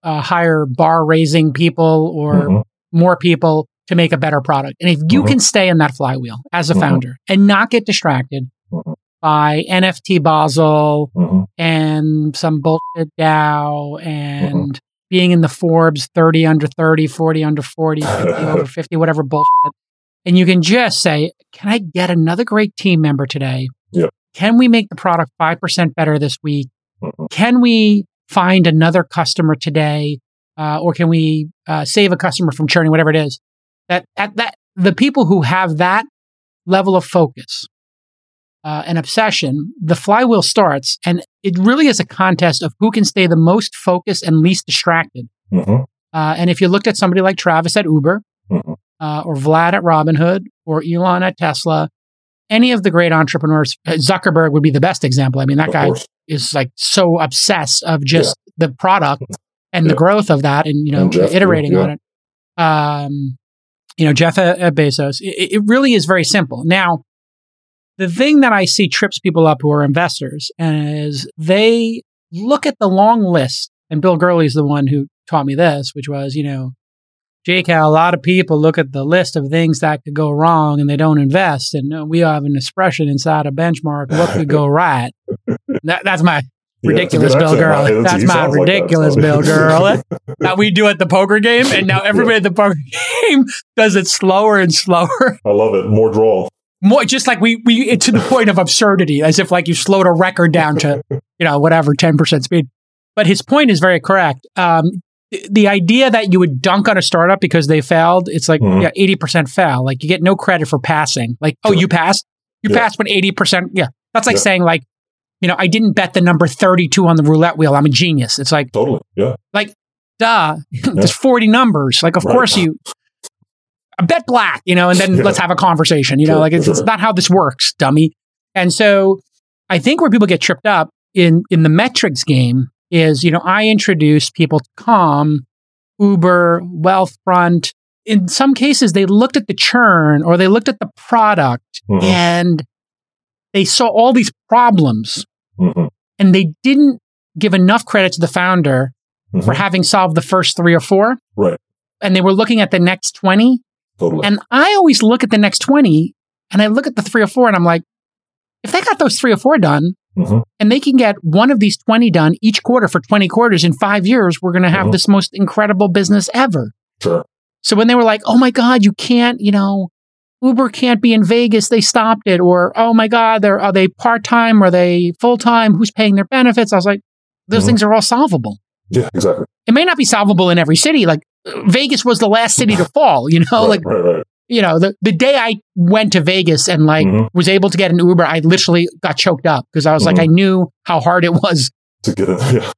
uh, hire bar raising people or mm-hmm. more people to make a better product. And if you mm-hmm. can stay in that flywheel as a mm-hmm. founder and not get distracted mm-hmm. by N F T Basel mm-hmm. and some bullshit Dow and mm-hmm. being in the Forbes thirty under thirty, forty under forty, fifty over fifty, whatever bullshit. And you can just say, can I get another great team member today? Yep. Can we make the product five percent better this week? Mm-hmm. Can we find another customer today? Uh, or can we uh, save a customer from churning, whatever it is? That, at that, the people who have that level of focus, Uh, an obsession, the flywheel starts, and it really is a contest of who can stay the most focused and least distracted. Mm-hmm. Uh, and if you looked at somebody like Travis at Uber, mm-hmm. uh, or Vlad at Robinhood, or Elon at Tesla, any of the great entrepreneurs, uh, Zuckerberg would be the best example. I mean, that of guy course. is like so obsessed of just yeah. the product and yeah. the growth of that, and you know, and Jeff, iterating yeah. on it. Um, you know, Jeff uh, uh, Bezos. It, it really is very simple now. The thing that I see trips people up who are investors is they look at the long list, and Bill Gurley's the one who taught me this, which was, you know, Jake, how a lot of people look at the list of things that could go wrong and they don't invest. And we have an expression inside of Benchmark, what could go right? That, that's my ridiculous yeah, that's Bill Gurley. Right. That's, that's my ridiculous like that, Bill Gurley that we do at the poker game. And now everybody yeah. at the poker game does it slower and slower. I love it. More draw. More just like we, we to the point of absurdity, as if like you slowed a record down to, you know, whatever, ten percent speed. But his point is very correct. Um, th- the idea that you would dunk on a startup because they failed, it's like mm-hmm. yeah, eighty percent fail. Like you get no credit for passing. Like, oh, you passed? You yeah. passed when eighty percent. Yeah. That's like yeah. saying like, you know, I didn't bet the number thirty-two on the roulette wheel. I'm a genius. It's like, totally. Yeah. Like, duh, yeah. there's forty numbers. Like, of right. course you. I bet black, you know, and then yeah. let's have a conversation, you know, sure, like it's, sure. it's not how this works, dummy. And so I think where people get tripped up in, in the metrics game is, you know, I introduced people to Calm, Uber, Wealthfront. In some cases, they looked at the churn or they looked at the product mm-hmm. and they saw all these problems mm-hmm. and they didn't give enough credit to the founder mm-hmm. for having solved the first three or four. Right. And they were looking at the next twenty. Totally. And I always look at the next twenty and I look at the three or four and I'm like, if they got those three or four done mm-hmm. and they can get one of these twenty done each quarter for twenty quarters in five years, we're going to have mm-hmm. this most incredible business ever. Sure. So when they were like, oh my God, you can't, you know, Uber can't be in Vegas. They stopped it. Or, oh my God, they're, are they part-time? Are they full-time? Who's paying their benefits? I was like, those mm-hmm. things are all solvable. Yeah, exactly. It may not be solvable in every city. Like Vegas was the last city to fall, you know, right, like, right, right. you know, the, the day I went to Vegas and like mm-hmm. was able to get an Uber, I literally got choked up because I was mm-hmm. like, I knew how hard it was to get it. Yeah.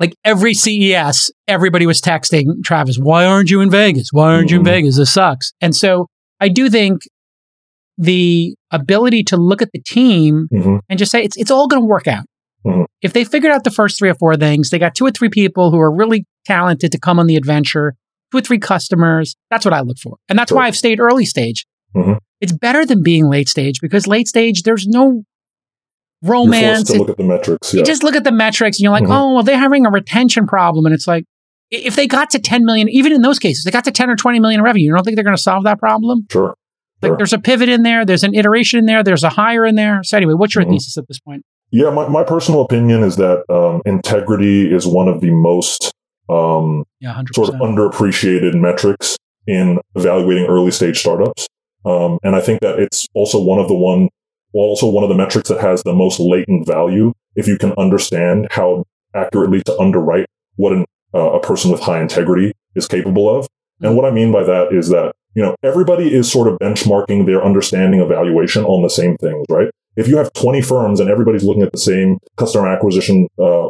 Like every C E S, everybody was texting Travis, why aren't you in Vegas? Why aren't mm-hmm. you in Vegas? This sucks. And so I do think the ability to look at the team mm-hmm. and just say, it's, it's all going to work out. Mm-hmm. If they figured out the first three or four things, they got two or three people who are really talented to come on the adventure, two or three customers. That's what I look for. And that's sure. why I've stayed early stage. Mm-hmm. It's better than being late stage because late stage, there's no romance. You're forced to look at the metrics. Yeah. You just look at the metrics and you're like, mm-hmm. oh, well, they're having a retention problem. And it's like, if they got to ten million, even in those cases, they got to ten or twenty million in revenue, you don't think they're going to solve that problem? Sure. Like sure. there's a pivot in there. There's an iteration in there. There's a hire in there. So anyway, what's your mm-hmm. thesis at this point? Yeah, my, my personal opinion is that um, integrity is one of the most um, yeah, sort of underappreciated metrics in evaluating early stage startups. Um, and I think that it's also one of the one, also one of the metrics that has the most latent value if you can understand how accurately to underwrite what an, uh, a person with high integrity is capable of. Mm-hmm. And what I mean by that is that, you know, everybody is sort of benchmarking their understanding of valuation on the same things, right? If you have twenty firms and everybody's looking at the same customer acquisition uh,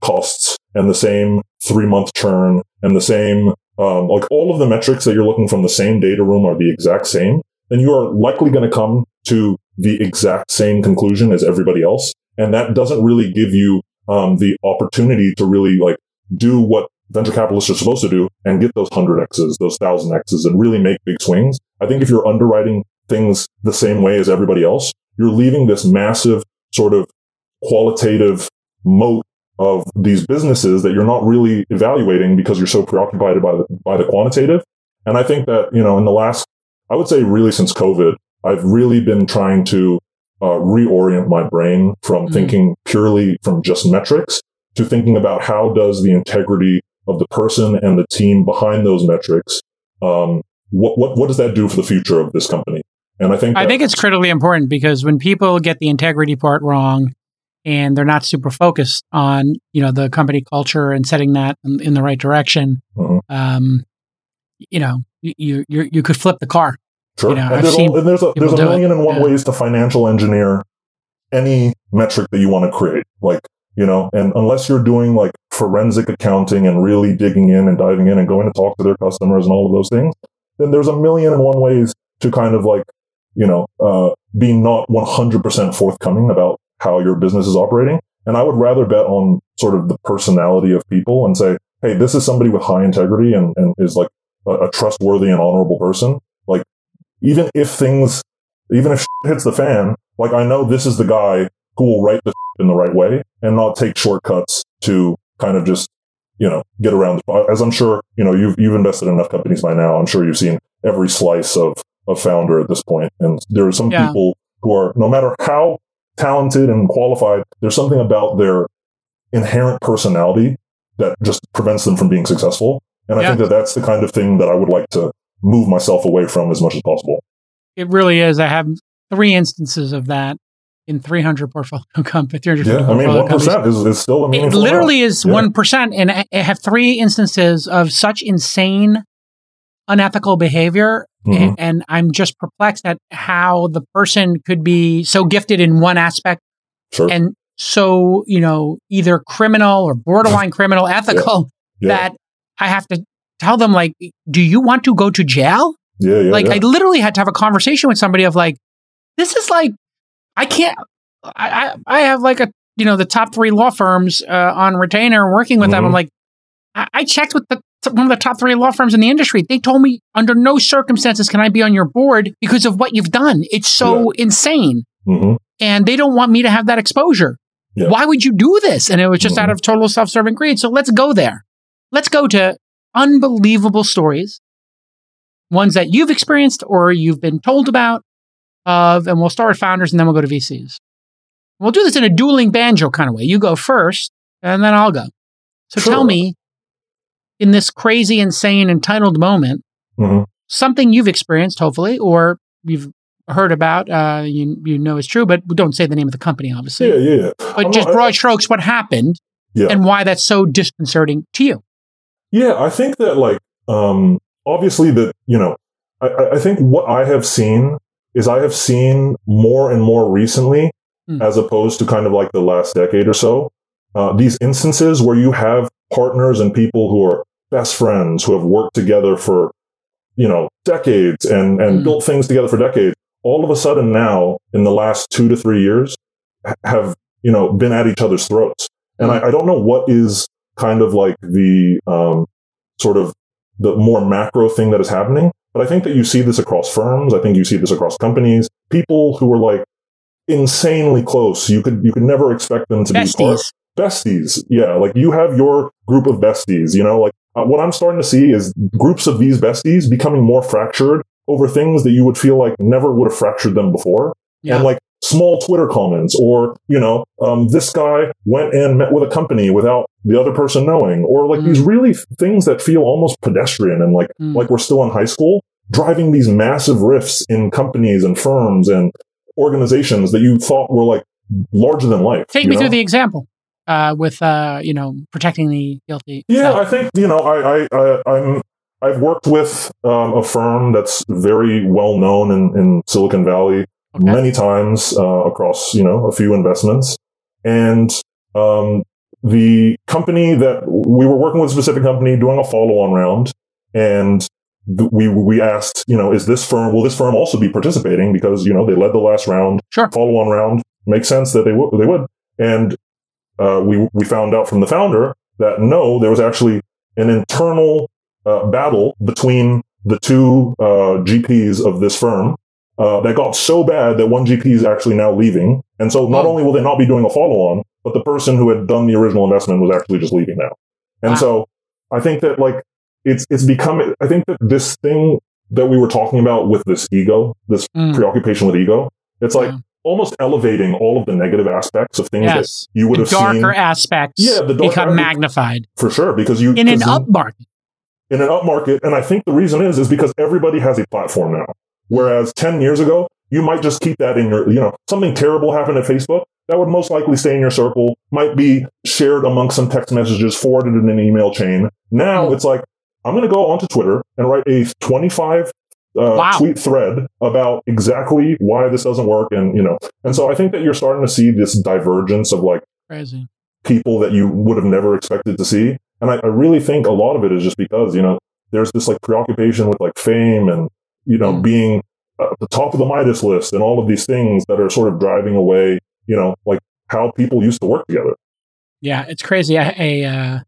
costs and the same three-month churn and the same, um, like all of the metrics that you're looking from the same data room are the exact same, then you are likely going to come to the exact same conclusion as everybody else. And that doesn't really give you um, the opportunity to really like do what venture capitalists are supposed to do and get those one hundred X's, those one thousand X's and really make big swings. I think if you're underwriting things the same way as everybody else, you're leaving this massive sort of qualitative moat of these businesses that you're not really evaluating because you're so preoccupied by the, by the quantitative. And I think that, you know, in the last, I would say really since COVID, I've really been trying to uh, reorient my brain from mm-hmm. thinking purely from just metrics to thinking about how does the integrity of the person and the team behind those metrics, um, what, what, what does that do for the future of this company? And I think I think it's critically important because when people get the integrity part wrong and they're not super focused on, you know, the company culture and setting that in, in the right direction, mm-hmm. um, you know, you, you you could flip the car. Sure. You know, and, I've there's seen a, and there's a, there's a million it. and one yeah. ways to financial engineer any metric that you want to create. Like, you know, and unless you're doing like forensic accounting and really digging in and diving in and going to talk to their customers and all of those things, then there's a million and one ways to kind of like, you know, uh, be not one hundred percent forthcoming about how your business is operating. And I would rather bet on sort of the personality of people and say, hey, this is somebody with high integrity and, and is like a, a trustworthy and honorable person. Like, even if things, even if shit hits the fan, like I know this is the guy who will write the shit in the right way and not take shortcuts to kind of just, you know, get around the, as I'm sure, you know, you've, you've invested in enough companies by now. I'm sure you've seen every slice of, a founder at this point. And there are some yeah. people who are, no matter how talented and qualified, there's something about their inherent personality that just prevents them from being successful. And yeah. I think that that's the kind of thing that I would like to move myself away from as much as possible. It really is. I have three instances of that in three hundred portfolio companies. Yeah, I mean, one percent is, is still a meaningful It literally amount. Is yeah. one percent. And I have three instances of such insane, unethical behavior. Mm-hmm. And I'm just perplexed at how the person could be so gifted in one aspect sure. and so, you know, either criminal or borderline criminal ethical yeah. Yeah. that I have to tell them, like, do you want to go to jail? Yeah, yeah, like, yeah. I literally had to have a conversation with somebody of like, this is like, I can't, I, I, I have like a, you know, the top three law firms uh, on retainer working with mm-hmm. them. I'm like, I, I checked with the one of the top three law firms in the industry. They told me under no circumstances can I be on your board because of what you've done. It's so yeah. insane. Mm-hmm. And they don't want me to have that exposure. Yeah. Why would you do this? And it was just mm-hmm. out of total self-serving greed. So let's go there. Let's go to unbelievable stories, ones that you've experienced or you've been told about of, and we'll start with founders and then we'll go to V Cs. We'll do this in a dueling banjo kind of way. You go first and then I'll go. So sure. tell me, in this crazy, insane, entitled moment, mm-hmm. something you've experienced, hopefully, or you've heard about, uh, you you know is true, but don't say the name of the company, obviously. Yeah, yeah, yeah. But I'm just not, broad strokes, what happened yeah. and why that's so disconcerting to you. Yeah, I think that like, um, obviously that, you know, I, I think what I have seen is I have seen more and more recently, mm. as opposed to kind of like the last decade or so, uh, these instances where you have partners and people who are best friends, who have worked together for, you know, decades and, and mm. built things together for decades, all of a sudden now in the last two to three years have, you know, been at each other's throats. And mm. I, I don't know what is kind of like the um, sort of the more macro thing that is happening. But I think that you see this across firms. I think you see this across companies. People who are like insanely close. You could you could never expect them to besties. be part. Besties. Yeah. Like you have your group of besties, you know, like uh, what I'm starting to see is groups of these besties becoming more fractured over things that you would feel like never would have fractured them before. Yeah. And like small Twitter comments or, you know, um, this guy went and met with a company without the other person knowing, or like mm. these really things that feel almost pedestrian and like, mm. like we're still in high school, driving these massive rifts in companies and firms and organizations that you thought were like larger than life. Take me know? through the example. Uh, with, uh, you know, protecting the guilty. Yeah, so. I think, you know, I, I, I, I'm, I've worked with um, a firm that's very well known in, in Silicon Valley okay. many times uh, across, you know, a few investments. And um, the company that we were working with, a specific company doing a follow-on round. And th- we, we asked, you know, is this firm, will this firm also be participating? Because, you know, they led the last round, sure. follow-on round. Makes sense that they, w- they would. And Uh, we we found out from the founder that no, there was actually an internal uh, battle between the two uh, G Ps of this firm uh, that got so bad that one G P is actually now leaving. And so not oh. only will they not be doing a follow-on, but the person who had done the original investment was actually just leaving now. And wow. so I think that like it's it's become, I think that this thing that we were talking about with this ego, this mm. preoccupation with ego, it's like, mm. almost elevating all of the negative aspects of things yes. that you would the have darker seen. Darker aspects yeah, the darker become aspects, magnified. For sure, because you... In an upmarket. In an upmarket, and I think the reason is, is because everybody has a platform now. Whereas ten years ago, you might just keep that in your, you know, something terrible happened at Facebook, that would most likely stay in your circle, might be shared amongst some text messages, forwarded in an email chain. Now mm. it's like, I'm going to go onto Twitter and write a twenty-five Uh, wow. tweet thread about exactly why this doesn't work, and you know, and so I think that you're starting to see this divergence of like Crazy. people that you would have never expected to see, and I, I really think a lot of it is just because, you know, there's this like preoccupation with like fame and, you know, mm. being at the top of the Midas list and all of these things that are sort of driving away, you know, like how people used to work together. Yeah, it's crazy. I, I uh,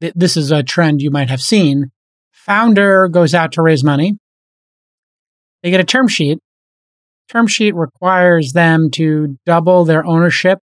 th- this is a trend you might have seen. Founder goes out to raise money. They get a term sheet. Term sheet requires them to double their ownership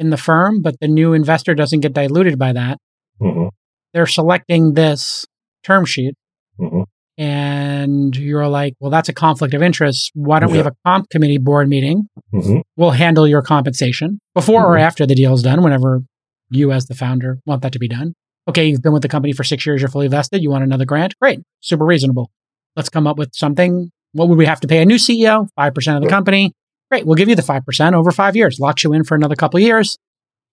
in the firm, but the new investor doesn't get diluted by that. Mm-hmm. They're selecting this term sheet. Mm-hmm. And you're like, well, that's a conflict of interest. Why don't yeah. we have a comp committee board meeting? Mm-hmm. We'll handle your compensation before mm-hmm. or after the deal is done, whenever you as the founder want that to be done. Okay, you've been with the company for six years. You're fully vested. You want another grant? Great. Super reasonable. Let's come up with something. What would we have to pay a new C E O? five percent of the company. Great. We'll give you the five percent over five years. Locks you in for another couple of years.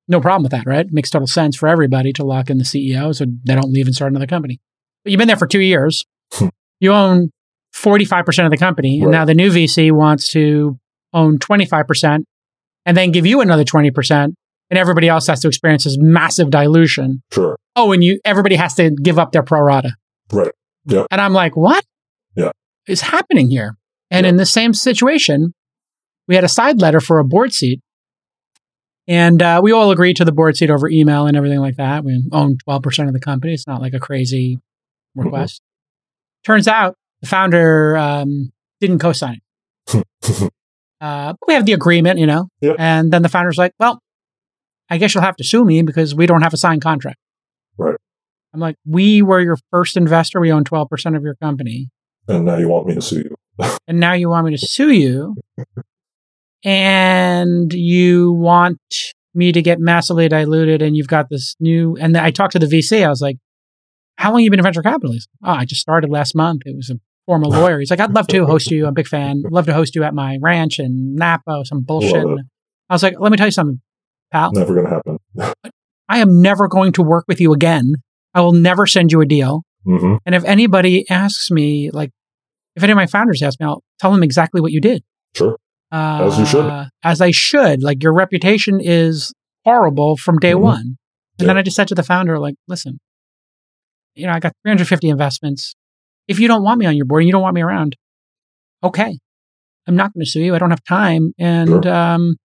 No problem with that, right? Makes total sense for everybody to lock in the C E O so they don't leave and start another company. But you've been there for two years. You own forty-five percent of the company. Right. And now the new V C wants to own twenty-five percent and then give you another twenty percent. And everybody else has to experience this massive dilution. Sure. Oh, and you everybody has to give up their pro rata. Right. Yeah. And I'm like, what? Yeah. Is happening here. And yeah. in the same situation, we had a side letter for a board seat. And uh, we all agreed to the board seat over email and everything like that. We own twelve percent of the company. It's not like a crazy request. Mm-hmm. Turns out the founder um, didn't co-sign it. uh, but we have the agreement, you know. Yep. And then the founder's like, well, I guess you'll have to sue me because we don't have a signed contract. Right. I'm like, we were your first investor. We own twelve percent of your company. And now you want me to sue you. and now you want me to sue you. And you want me to get massively diluted. And you've got this new... And I talked to the V C. I was like, how long have you been a venture capitalist? Oh, I just started last month. It was a former lawyer. He's like, I'd love to host you. I'm a big fan. I'd love to host you at my ranch in Napa, some bullshit. I was like, let me tell you something, pal. Never going to happen. I am never going to work with you again. I will never send you a deal. Mm-hmm. And if anybody asks me, like, if any of my founders ask me, I'll tell them exactly what you did. Sure. Uh, as you should. As I should. Like, your reputation is horrible from day mm-hmm. one. And yeah. then I just said to the founder, like, listen, you know, I got three hundred fifty investments. If you don't want me on your board and you don't want me around, okay. I'm not going to sue you. I don't have time. And sure. um,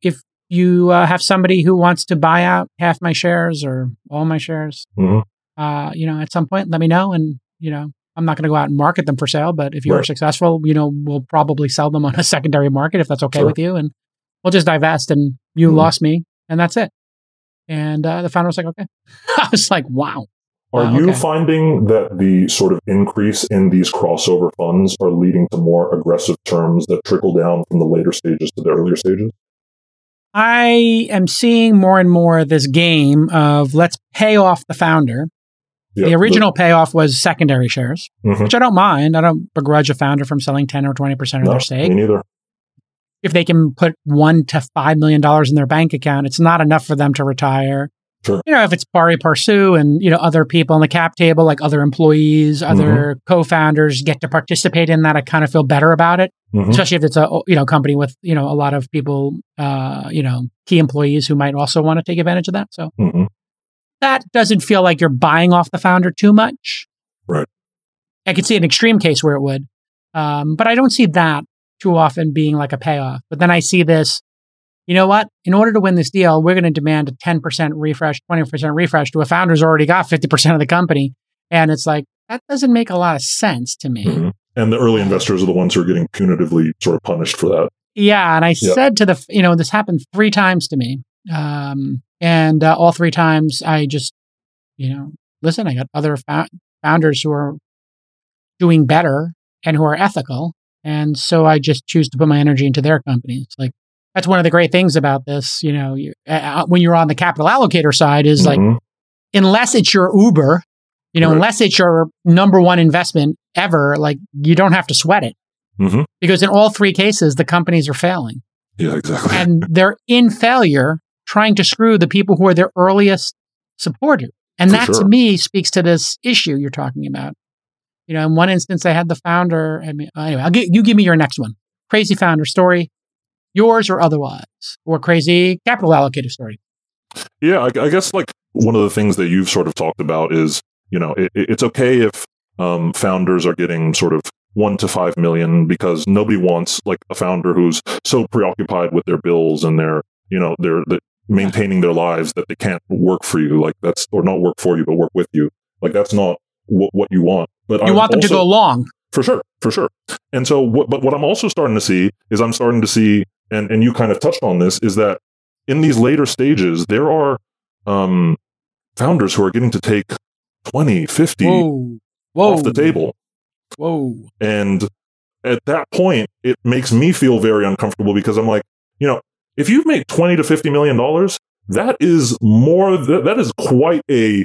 if you uh, have somebody who wants to buy out half my shares or all my shares, mm-hmm. uh, you know, at some point, let me know. And, you know, I'm not going to go out and market them for sale, but if you right. are successful, you know, we'll probably sell them on a secondary market if that's okay sure. with you. And we'll just divest and you mm-hmm. lost me and that's it. And uh, the founder was like, okay. I was like, wow. Are oh, okay. you finding that the sort of increase in these crossover funds are leading to more aggressive terms that trickle down from the later stages to the earlier stages? I am seeing more and more this game of let's pay off the founder. Yep, the original the, payoff was secondary shares, mm-hmm. which I don't mind. I don't begrudge a founder from selling ten or twenty percent of no, their stake. Me neither. If they can put one to five million dollars in their bank account, it's not enough for them to retire. Sure. You know, if it's pari passu and, you know, other people on the cap table, like other employees, mm-hmm. other co-founders get to participate in that, I kind of feel better about it, mm-hmm. especially if it's a, you know, company with, you know, a lot of people, uh, you know, key employees who might also want to take advantage of that. So mm-hmm. that doesn't feel like you're buying off the founder too much. Right. I could see an extreme case where it would, um, but I don't see that too often being like a payoff. But then I see this. You know what? In order to win this deal, we're going to demand a ten percent refresh, twenty percent refresh to a founder who's already got fifty percent of the company. And it's like, that doesn't make a lot of sense to me. Mm-hmm. And the early investors are the ones who are getting punitively sort of punished for that. Yeah. And I yeah. said to the, you know, this happened three times to me. Um, and uh, all three times I just, you know, listen, I got other fa- founders who are doing better and who are ethical. And so I just choose to put my energy into their company. It's like, that's one of the great things about this, you know, you, uh, when you're on the capital allocator side is mm-hmm. like, unless it's your Uber, you know, right. unless it's your number one investment ever, like you don't have to sweat it mm-hmm. because in all three cases, the companies are failing. Yeah, exactly. And they're in failure trying to screw the people who are their earliest supporter. And For that sure. to me speaks to this issue you're talking about. You know, in one instance, I had the founder, I mean, anyway, I'll g- you give me your next one. Crazy founder story. Yours or otherwise, or crazy capital allocator story. Yeah, I, I guess like one of the things that you've sort of talked about is, you know, it, it's okay if um, founders are getting sort of one to five million because nobody wants like a founder who's so preoccupied with their bills and their, you know, their, their maintaining their lives that they can't work for you, like that's, or not work for you, but work with you. Like that's not w- what you want. But you I want them also, to go long. For sure, for sure. And so, what, but what I'm also starting to see is I'm starting to see And and you kind of touched on this, is that in these later stages, there are um, founders who are getting to take twenty, fifty Whoa. Whoa. off the table. Whoa. And at that point, it makes me feel very uncomfortable because I'm like, you know, if you've made twenty to fifty million dollars, that is more, th- that is quite a...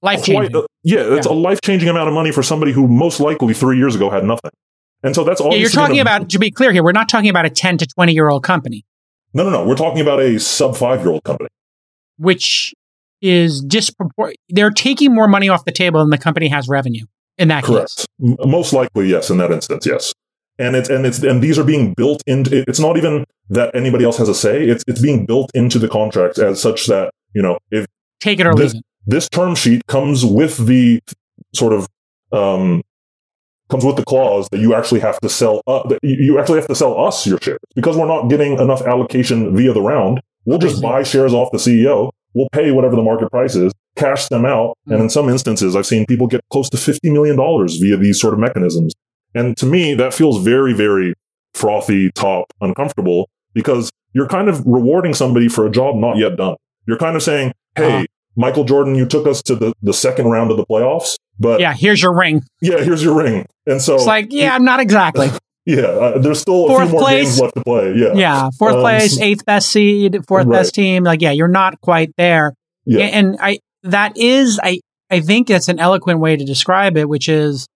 Life-changing. Quite a, yeah, that's yeah. a life-changing amount of money for somebody who most likely three years ago had nothing. And so that's all yeah, you're talking gonna, about. To be clear here, we're not talking about a ten to twenty year old company. No, no, no. We're talking about a sub five year old company, which is disproportionate. They're taking more money off the table than the company has revenue in that Correct. case. Most likely, yes. In that instance, yes. And it's and it's and these are being built into. It's not even that anybody else has a say. It's it's being built into the contracts as such that you know if take it or this, leave it. This term sheet comes with the sort of. Um, comes with the clause that you actually have to sell uh, that you actually have to sell us your shares because we're not getting enough allocation via the round. We'll just buy shares off the C E O. We'll pay whatever the market price is, cash them out. Mm-hmm. And in some instances, I've seen people get close to fifty million dollars via these sort of mechanisms. And to me, that feels very, very frothy, top, uncomfortable because you're kind of rewarding somebody for a job not yet done. You're kind of saying, hey, uh-huh. Michael Jordan, you took us to the, the second round of the playoffs. But yeah, here's your ring. Yeah, here's your ring. And so it's like, yeah, it, not exactly. Yeah, uh, there's still fourth a few more place, games left to play. Yeah, yeah, fourth um, place, eighth best seed, fourth right. best team. Like, yeah, you're not quite there. Yeah. And I that is, I I think that's an eloquent way to describe it, which is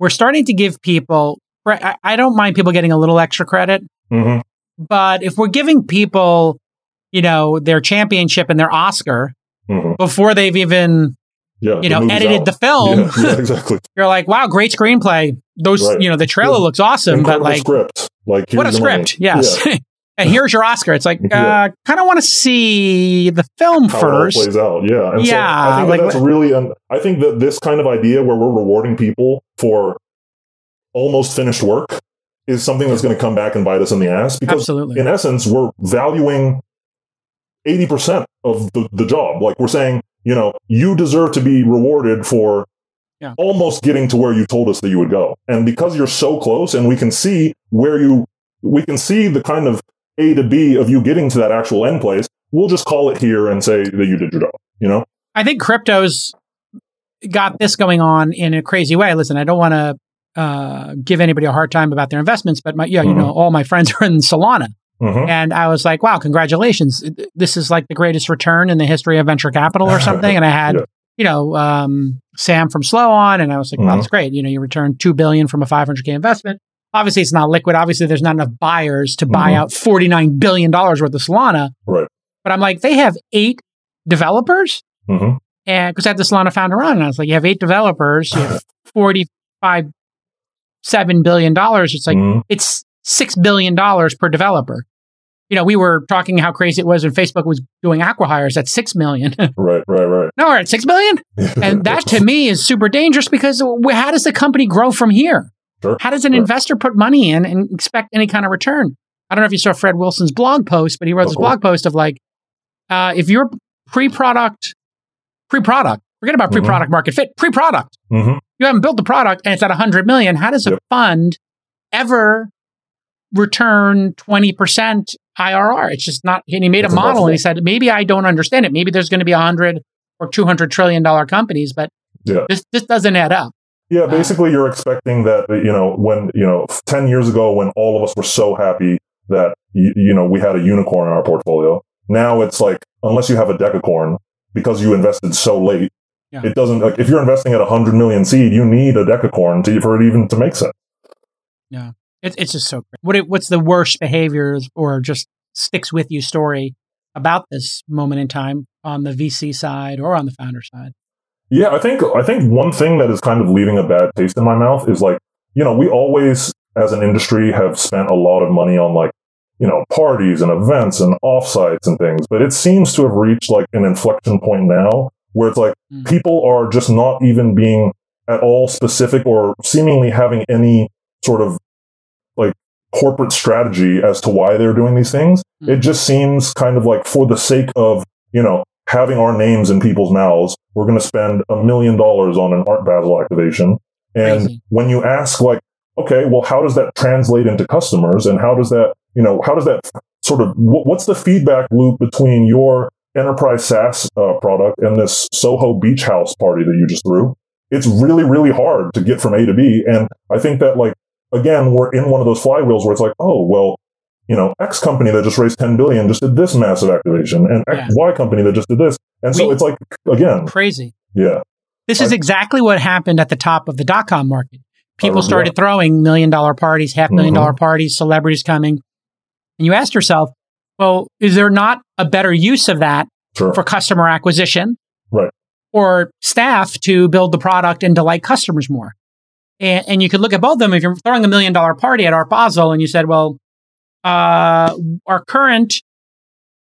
we're starting to give people. I, I don't mind people getting a little extra credit, mm-hmm. but if we're giving people you know, their championship and their Oscar mm-hmm. before they've even, yeah, you know, the edited out. the film. Yeah, yeah, exactly. You're like, wow, great screenplay. Those, right. you know, the trailer yeah. looks awesome, Incredible but like, script. like what a script. Money. Yes. Yeah. And here's your Oscar. It's like, uh, yeah. kind of want to see the film How first. It plays out, yeah. And yeah. So I think like, that that's really, un- I think that this kind of idea where we're rewarding people for almost finished work is something that's going to come back and bite us in the ass. Because Absolutely. in essence, we're valuing eighty percent of the, the job. Like we're saying, you know, you deserve to be rewarded for yeah. almost getting to where you told us that you would go. And because you're so close and we can see where you, we can see the kind of A to B of you getting to that actual end place, we'll just call it here and say that you did your job, you know? I think crypto's got this going on in a crazy way. Listen, I don't want to uh, give anybody a hard time about their investments, but my, yeah, mm-hmm. you know, all my friends are in Solana. Mm-hmm. And I was like, wow, congratulations. This is like the greatest return in the history of venture capital or something. And I had, yeah. you know, um, Sam from Slow on, and I was like, mm-hmm. wow, that's great. You know, you returned two billion dollars from a five hundred K investment. Obviously, it's not liquid. Obviously, there's not enough buyers to buy mm-hmm. out forty-nine billion dollars worth of Solana. Right. But I'm like, they have eight developers? Mm-hmm. And because I had the Solana founder on, and I was like, you have eight developers, you have forty-five, seven billion dollars. It's like, mm-hmm. it's six billion dollars per developer. You know, we were talking how crazy it was when Facebook was doing acquihires at six million dollars. Right, right, right. No, we're at six billion dollars? And that to me is super dangerous because how does the company grow from here? Sure, How does an sure. investor put money in and expect any kind of return? I don't know if you saw Fred Wilson's blog post, but he wrote of this course. blog post of like, uh, if you're pre-product, pre-product, forget about mm-hmm. pre-product market fit, pre-product, mm-hmm. you haven't built the product and it's at one hundred million, how does yep. a fund ever return twenty percent I R R? It's just not, and he made That's a model and he said, maybe I don't understand it. Maybe there's going to be one hundred or two hundred trillion dollars companies, but yeah. this, this doesn't add up. Yeah, basically you're expecting that, you know, when, you know, ten years ago when all of us were so happy that, you, you know, we had a unicorn in our portfolio. Now it's like, unless you have a decacorn, because you invested so late, yeah. it doesn't, like, if you're investing at one hundred million seed, you need a decacorn to, for it even to make sense. Yeah, it, it's just so great. What it, what's the worst behaviors or just sticks with you story about this moment in time on the V C side or on the founder side? Yeah, I think I think one thing that is kind of leaving a bad taste in my mouth is like, you know, we always, as an industry, have spent a lot of money on like, you know, parties and events and offsites and things. But it seems to have reached like an inflection point now where it's like mm. people are just not even being at all specific or seemingly having any sort of like corporate strategy as to why they're doing these things. Mm. It just seems kind of like for the sake of, you know, having our names in people's mouths, we're going to spend a million dollars on an art battle activation. And Crazy. when you ask like, okay, well, how does that translate into customers? And how does that, you know, how does that sort of, wh- what's the feedback loop between your enterprise SaaS uh, product and this Soho beach house party that you just threw? It's really, really hard to get from A to B. And I think that like, again, we're in one of those flywheels where it's like, oh, well, you know, X company that just raised ten billion just did this massive activation, and X, yeah. Y company that just did this. And so we, it's like, again, crazy. Yeah. This I, is exactly what happened at the top of the dot-com market. People started that. throwing million dollar parties, half million mm-hmm. dollar parties, celebrities coming. And you asked yourself, well, is there not a better use of that sure. for customer acquisition right. or staff to build the product and delight customers more? And, and you could look at both of them. If you're throwing a million dollar party at Art Basel and you said, well, Uh, our current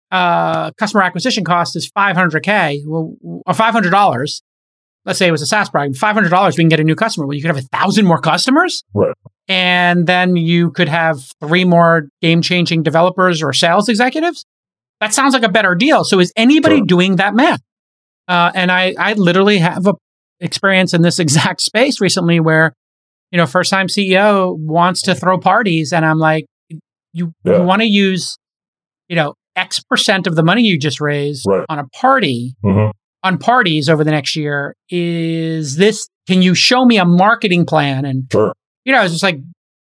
uh, customer acquisition cost is five hundred K well, or five hundred dollars. Let's say it was a SaaS program. five hundred dollars, we can get a new customer. Well, you could have a thousand more customers. Right. And then you could have three more game-changing developers or sales executives. That sounds like a better deal. So is anybody sure. doing that math? Uh, and I, I literally have a experience in this exact space recently where, you know, first-time C E O wants to throw parties. And I'm like, You, yeah. you want to use, you know, X percent of the money you just raised right. on a party, mm-hmm. on parties over the next year. Is this, can you show me a marketing plan? And, sure. you know, it's just like,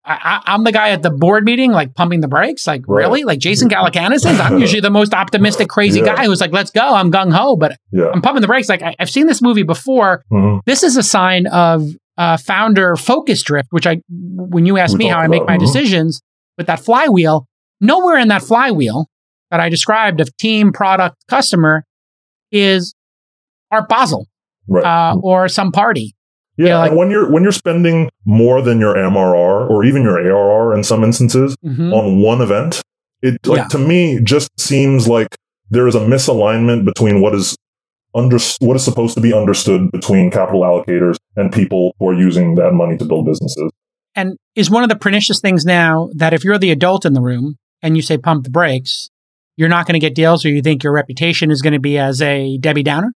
I, I, I'm the guy at the board meeting, like pumping the brakes. Like, right. really? Like Jason Galacanis is? I'm usually the most optimistic, crazy yeah. guy who's like, let's go. I'm gung-ho, but yeah. I'm pumping the brakes. Like, I, I've seen this movie before. Mm-hmm. This is a sign of uh, founder focus drift, which I, when you asked we me how I make about, my mm-hmm. decisions, with that flywheel, nowhere in that flywheel, that I described of team, product, customer is Art Basel, right. uh, or some party. Yeah, you know, like, and when you're when you're spending more than your M R R or even your A R R in some instances mm-hmm. on one event, it like yeah. to me just seems like there is a misalignment between what is under what is supposed to be understood between capital allocators and people who are using that money to build businesses. And is one of the pernicious things now that if you're the adult in the room and you say pump the brakes, you're not going to get deals, or you think your reputation is going to be as a Debbie Downer?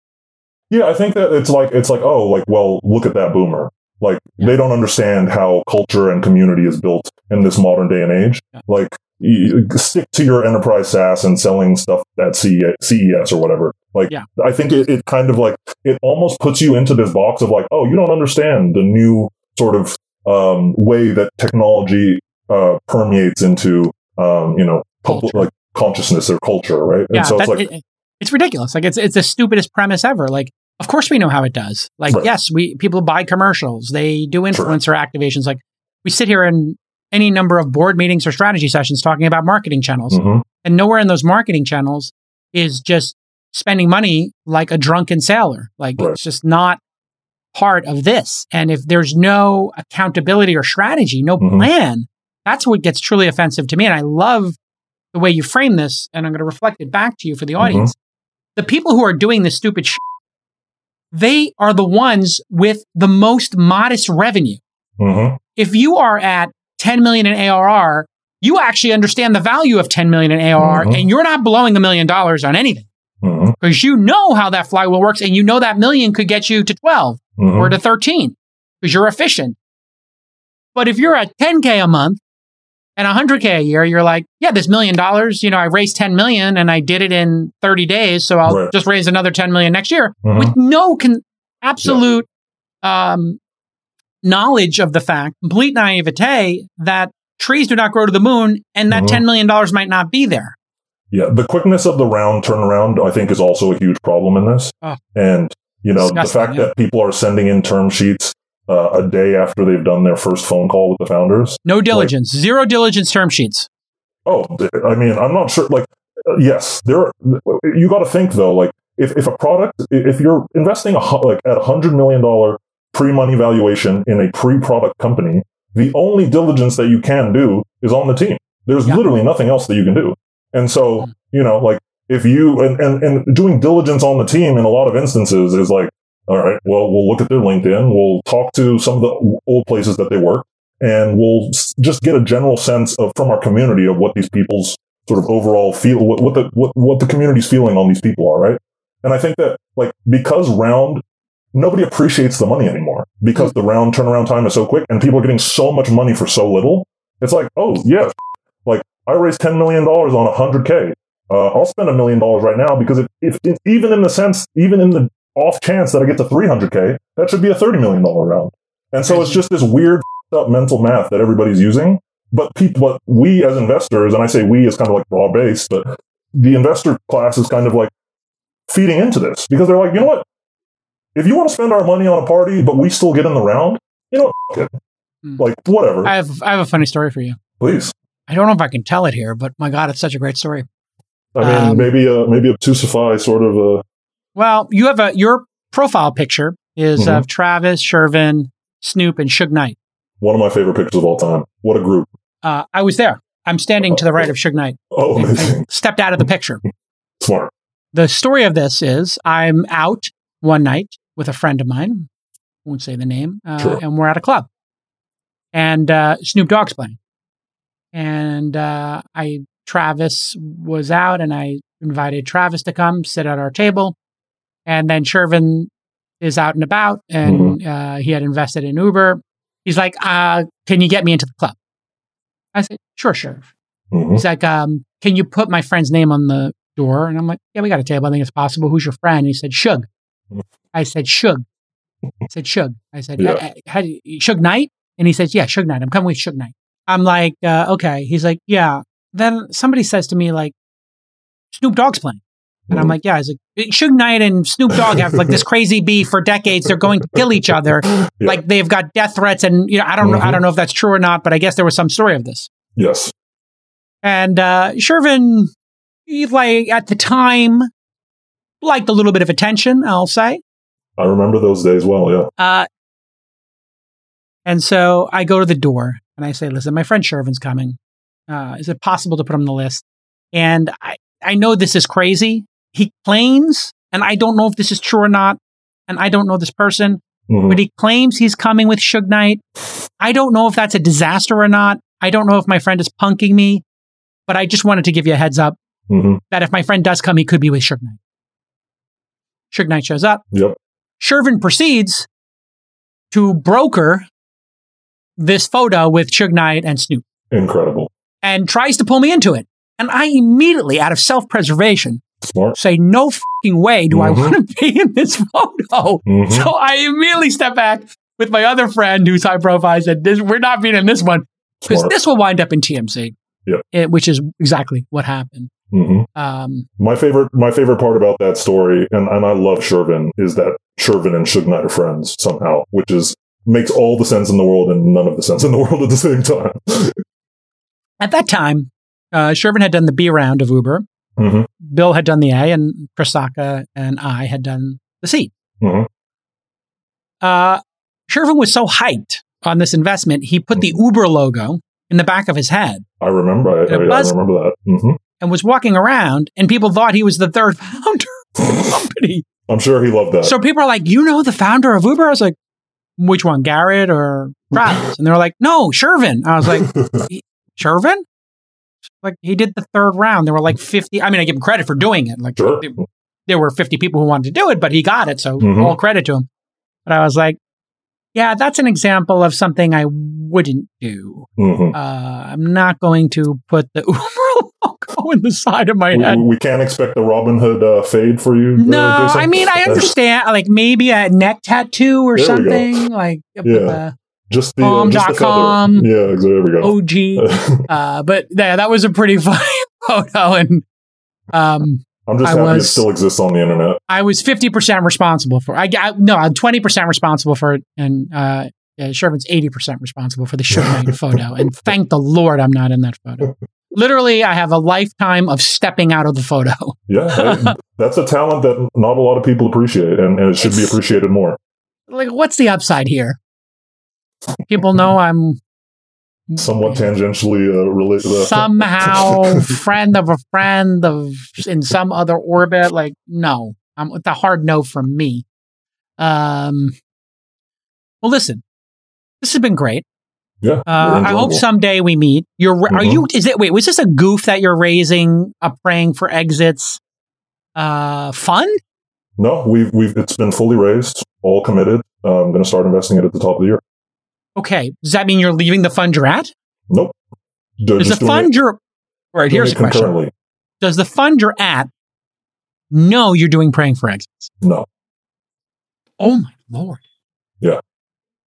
Yeah, I think that it's like, it's like, oh, like, well, look at that boomer. Like, yeah. they don't understand how culture and community is built in this modern day and age. Yeah. Like, you stick to your enterprise SaaS and selling stuff at C E S or whatever. Like, yeah. I think it, it kind of like, it almost puts you into this box of like, oh, you don't understand the new sort of um, way that technology uh, permeates into, um, you know, public, like consciousness or culture, right? Yeah, and so it's like... It, It's ridiculous. Like, it's it's the stupidest premise ever. Like, of course we know how it does. Like, right. yes, we people buy commercials. They do influencer sure. activations. Like, we sit here in any number of board meetings or strategy sessions talking about marketing channels. Mm-hmm. And nowhere in those marketing channels is just spending money like a drunken sailor. Like, right. it's just not part of this. And if there's no accountability or strategy, no mm-hmm. plan, that's what gets truly offensive to me. And I love the way you frame this, and I'm going to reflect it back to you for the audience. Mm-hmm. The people who are doing this stupid shit, they are the ones with the most modest revenue. Mm-hmm. If you are at ten million in A R R, you actually understand the value of ten million in A R R, mm-hmm. and you're not blowing a million dollars on anything because mm-hmm. you know how that flywheel works, and you know that million could get you to twelve mm-hmm. or to thirteen because you're efficient. But if you're at ten K a month and one hundred K a year, you're like, yeah, this million dollars, you know, I raised ten million and I did it in thirty days. So I'll right. just raise another ten million next year mm-hmm. with no con- absolute yeah. um, knowledge of the fact, complete naivete that trees do not grow to the moon and that mm-hmm. ten million dollars might not be there. Yeah. The quickness of the round turnaround, I think, is also a huge problem in this. Oh, and, you know, the fact yeah. that people are sending in term sheets Uh, a day after they've done their first phone call with the founders. No diligence, like, zero diligence term sheets. Oh, I mean, I'm not sure. Like, uh, yes, there. Are, you got to think though. Like, if, if a product, if you're investing a, like at a hundred million dollar pre-money valuation in a pre-product company, the only diligence that you can do is on the team. There's yeah. literally nothing else that you can do. And so, mm-hmm. you know, like if you and, and and doing diligence on the team in a lot of instances is like, all right, well, we'll look at their LinkedIn. We'll talk to some of the old places that they work, and we'll just get a general sense of from our community of what these people's sort of overall feel, what, what the what, what the community's feeling on these people are, right? And I think that like because round, nobody appreciates the money anymore because the round turnaround time is so quick, and people are getting so much money for so little. It's like, oh yeah, like I raised ten million dollars on a hundred k. I'll spend a million dollars right now because if, if, if even in the sense, even in the off chance that I get to three hundred K, that should be a thirty million dollars round. And so it's just this weird up mental math that everybody's using. But people, but we as investors, and I say we is kind of like broad based, but the investor class is kind of like feeding into this because they're like, you know what? If you want to spend our money on a party, but we still get in the round, you know, f- it. Mm. Like whatever. I have I have a funny story for you. Please. I don't know if I can tell it here, but my God, it's such a great story. I mean, um, maybe uh, maybe obtusify sort of a. Uh, Well, you have a your profile picture is mm-hmm. of Travis, Shervin, Snoop, and Suge Knight. One of my favorite pictures of all time. What a group! Uh, I was there. I'm standing to the right of Suge Knight. Oh, I, I stepped out of the picture. Smart. The story of this is I'm out one night with a friend of mine. I won't say the name. Uh, sure. And we're at a club, and uh, Snoop Dogg's playing, and uh, I Travis was out, and I invited Travis to come sit at our table. And then Shervin is out and about, and mm-hmm. uh, he had invested in Uber. He's like, uh, can you get me into the club? I said, sure, Sherv. Mm-hmm. He's like, um, can you put my friend's name on the door? And I'm like, yeah, we got a table. I think it's possible. Who's your friend? And he said, Suge. I said, Suge. I said, Suge. I said, yeah. I, I, I, Suge Knight? And he says, yeah, Suge Knight. I'm coming with Suge Knight. I'm like, uh, okay. He's like, yeah. Then somebody says to me, like, Snoop Dogg's playing. And I'm like, yeah, I was like, Suge Knight and Snoop Dogg have like this crazy beef for decades. They're going to kill each other. Yeah. Like they've got death threats. And, you know, I don't mm-hmm. know, I don't know if that's true or not, but I guess there was some story of this. Yes. And uh, Shervin like at the time, liked a little bit of attention, I'll say. I remember those days well, yeah. Uh, and so I go to the door and I say, listen, my friend Shervin's coming. Uh, is it possible to put him on the list? And I, I know this is crazy. He claims, and I don't know if this is true or not, and I don't know this person, mm-hmm. but he claims he's coming with Suge Knight. I don't know if that's a disaster or not. I don't know if my friend is punking me, but I just wanted to give you a heads up mm-hmm. that if my friend does come, he could be with Suge Knight. Suge Knight shows up. Yep. Shervin proceeds to broker this photo with Suge Knight and Snoop. Incredible. And tries to pull me into it. And I immediately, out of self-preservation, Smart. say, no fucking way do mm-hmm. I want to be in this photo. Mm-hmm. So I immediately step back with my other friend who's high profile and said, this, we're not being in this one. Because this will wind up in T M C, yeah. it, which is exactly what happened. Mm-hmm. Um, my favorite, my favorite part about that story, and, and I love Shervin, is that Shervin and Suge Knight are friends somehow, which is makes all the sense in the world and none of the sense in the world at the same time. At that time, uh, Shervin had done the B round of Uber. Mm-hmm. Bill had done the A, and Chris Sacca and I had done the C. Mm-hmm. Uh, Shervin was so hyped on this investment, he put the Uber logo in the back of his head. I remember. I, I, was, I remember that. Mm-hmm. And was walking around, and people thought he was the third founder of the company. I'm sure he loved that. So people are like, you know the founder of Uber? I was like, which one, Garrett or Travis? And they were like, no, Shervin. I was like, Shervin? Like, he did the third round. There were like fifty. I mean, I give him credit for doing it. Like, sure. there, there were fifty people who wanted to do it, but he got it. So mm-hmm. all credit to him. But I was like, yeah, that's an example of something I wouldn't do. Mm-hmm. Uh, I'm not going to put the Uber logo in the side of my we, head. We can't expect the Robinhood uh, fade for you. No, uh, I mean, I understand. Like maybe a neck tattoo or there something. Like yeah. just the um, just the com. Yeah, there we go. O G. uh, but yeah, that was a pretty funny photo, and um. I'm just I happy was, it still exists on the internet. I was fifty percent responsible for it. I, I, no, I'm twenty percent responsible for it. And uh, yeah, Shervin's eighty percent responsible for the Suge Knight photo. And thank the Lord I'm not in that photo. Literally, I have a lifetime of stepping out of the photo. Yeah, I, that's a talent that not a lot of people appreciate. And, and it should it's, be appreciated more. Like, what's the upside here? People know I'm... Somewhat tangentially uh, related. Uh, Somehow, friend of a friend of in some other orbit. Like, no, I'm it's a hard no from me. Um. Well, listen, this has been great. Yeah, uh, I hope someday we meet. You're mm-hmm. are you? Is it? Wait, was this a goof that you're raising? A Praying for Exits uh, fund? No, we've we've it's been fully raised, all committed. Uh, I'm going to start investing it at the top of the year. Okay. Does that mean you're leaving the fund you're at? Nope. Do, Does the fund it, you're... All right, here's a question. Does the fund you're at know you're doing Praying for Exits? No. Oh, my Lord. Yeah.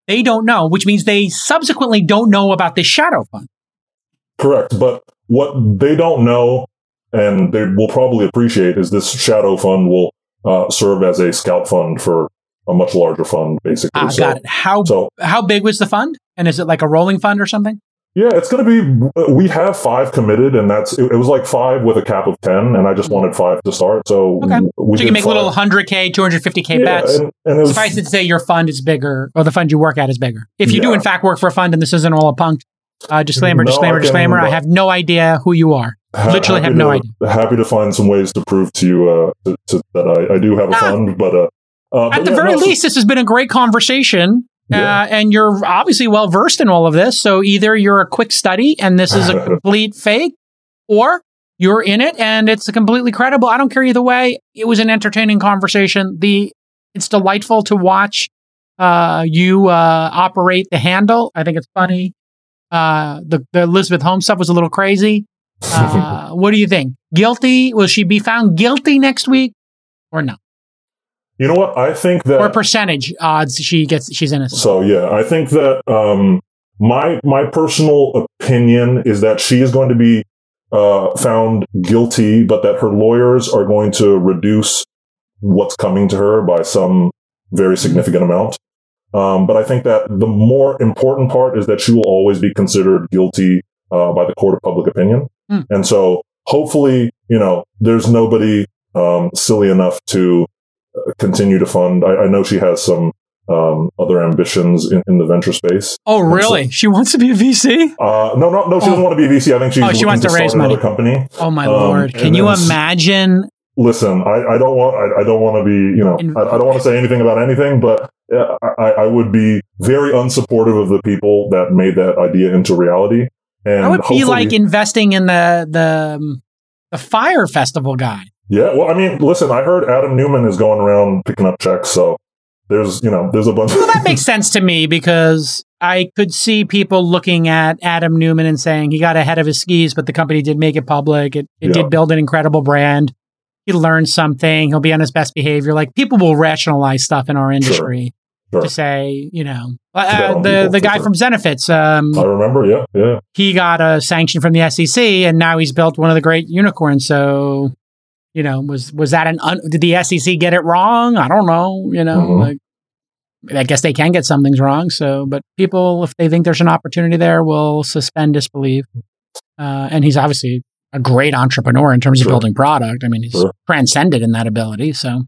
They don't know, which means they subsequently don't know about this shadow fund. Correct. But what they don't know, and they will probably appreciate, is this shadow fund will uh, serve as a scout fund for... a much larger fund, basically. Ah, so, got it. How so, how big was the fund? And is it like a rolling fund or something? Yeah, it's going to be, we have five committed, and that's, it, it was like five with a cap of ten, and I just wanted five to start. So, okay. we so you can make five. Little one hundred K, two hundred fifty K yeah, bets. And, and it was, suffice it to say your fund is bigger, or the fund you work at is bigger. If you yeah. do, in fact, work for a fund, and this isn't all a punk, uh, disclaimer, no, disclaimer, I can, disclaimer, I have no idea who you are. Ha- Literally have no to, idea. Happy to find some ways to prove to you uh, to, to, that I, I do have a ah. fund, but... Uh, Uh, At the yeah, very no, least, this has been a great conversation, yeah. uh, and you're obviously well-versed in all of this, so either you're a quick study, and this is a complete fake, or you're in it, and it's a completely credible. I don't care either way. It was an entertaining conversation. The It's delightful to watch uh, you uh, operate the handle. I think it's funny. Uh, the, the Elizabeth Holmes stuff was a little crazy. Uh, what do you think? Guilty? Will she be found guilty next week, or no? You know what? I think that... Or percentage odds she gets, she's innocent. So, yeah, I think that um, my my personal opinion is that she is going to be uh, found guilty, but that her lawyers are going to reduce what's coming to her by some very significant amount. Um, but I think that the more important part is that she will always be considered guilty uh, by the court of public opinion. Mm. And so hopefully, you know, there's nobody um, silly enough to continue to fund. I, I know she has some um, other ambitions in, in the venture space. Oh, really? So, she wants to be a V C? Uh, no, no, no. She oh. doesn't want to be a V C. I think she's oh, she wants to, to raise money. Another company. Oh my um, lord! Can you imagine? Listen, I, I don't want. I, I don't want to be. You know, I, I don't want to say anything about anything, but I, I would be very unsupportive of the people that made that idea into reality. And I would be like investing in the the the Fyre Festival guy. Yeah, well, I mean, listen, I heard Adam Newman is going around picking up checks, so there's, you know, there's a bunch. Well, that makes sense to me because I could see people looking at Adam Newman and saying he got ahead of his skis, but the company did make it public. It, it yeah. did build an incredible brand. He learned something. He'll be on his best behavior. Like, people will rationalize stuff in our industry sure. Sure. to say, you know, uh, the the guy sure. from Zenefits. Um, I remember, yeah, yeah. He got a sanction from the S E C, and now he's built one of the great unicorns. So, you know, was was that an un- did the S E C get it wrong? I don't know. You know, mm-hmm. like, I guess they can get some things wrong. So, but people, if they think there's an opportunity there, will suspend disbelief. Uh, and he's obviously a great entrepreneur in terms sure. of building product. I mean, he's sure. transcended in that ability. So,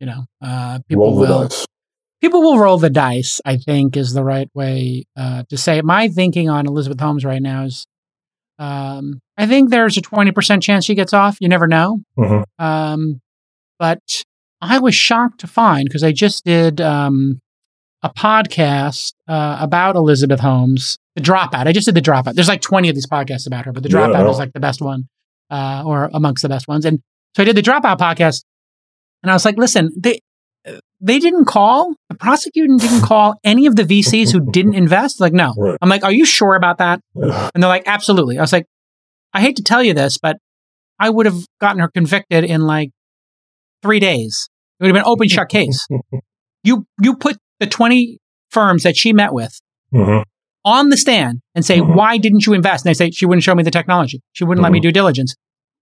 you know, uh, people roll will people will roll the dice, I think, is the right way uh, to say it. My thinking on Elizabeth Holmes right now is, um, I think there's a twenty percent chance she gets off. You never know. Mm-hmm. Um, but I was shocked to find, because I just did um, a podcast uh, about Elizabeth Holmes. The Dropout. I just did The Dropout. There's like twenty of these podcasts about her, but The Dropout yeah, no. is like the best one, uh, or amongst the best ones. And so I did The Dropout podcast, and I was like, listen, they they didn't call, the prosecutor didn't call any of the V Cs who didn't invest. Like, no. Right. I'm like, are you sure about that? Yeah. And they're like, absolutely. I was like, I hate to tell you this, but I would have gotten her convicted in like three days. It would have been an open shut case. You, you put the twenty firms that she met with mm-hmm. on the stand and say, mm-hmm. why didn't you invest? And they say, she wouldn't show me the technology. She wouldn't mm-hmm. let me do diligence.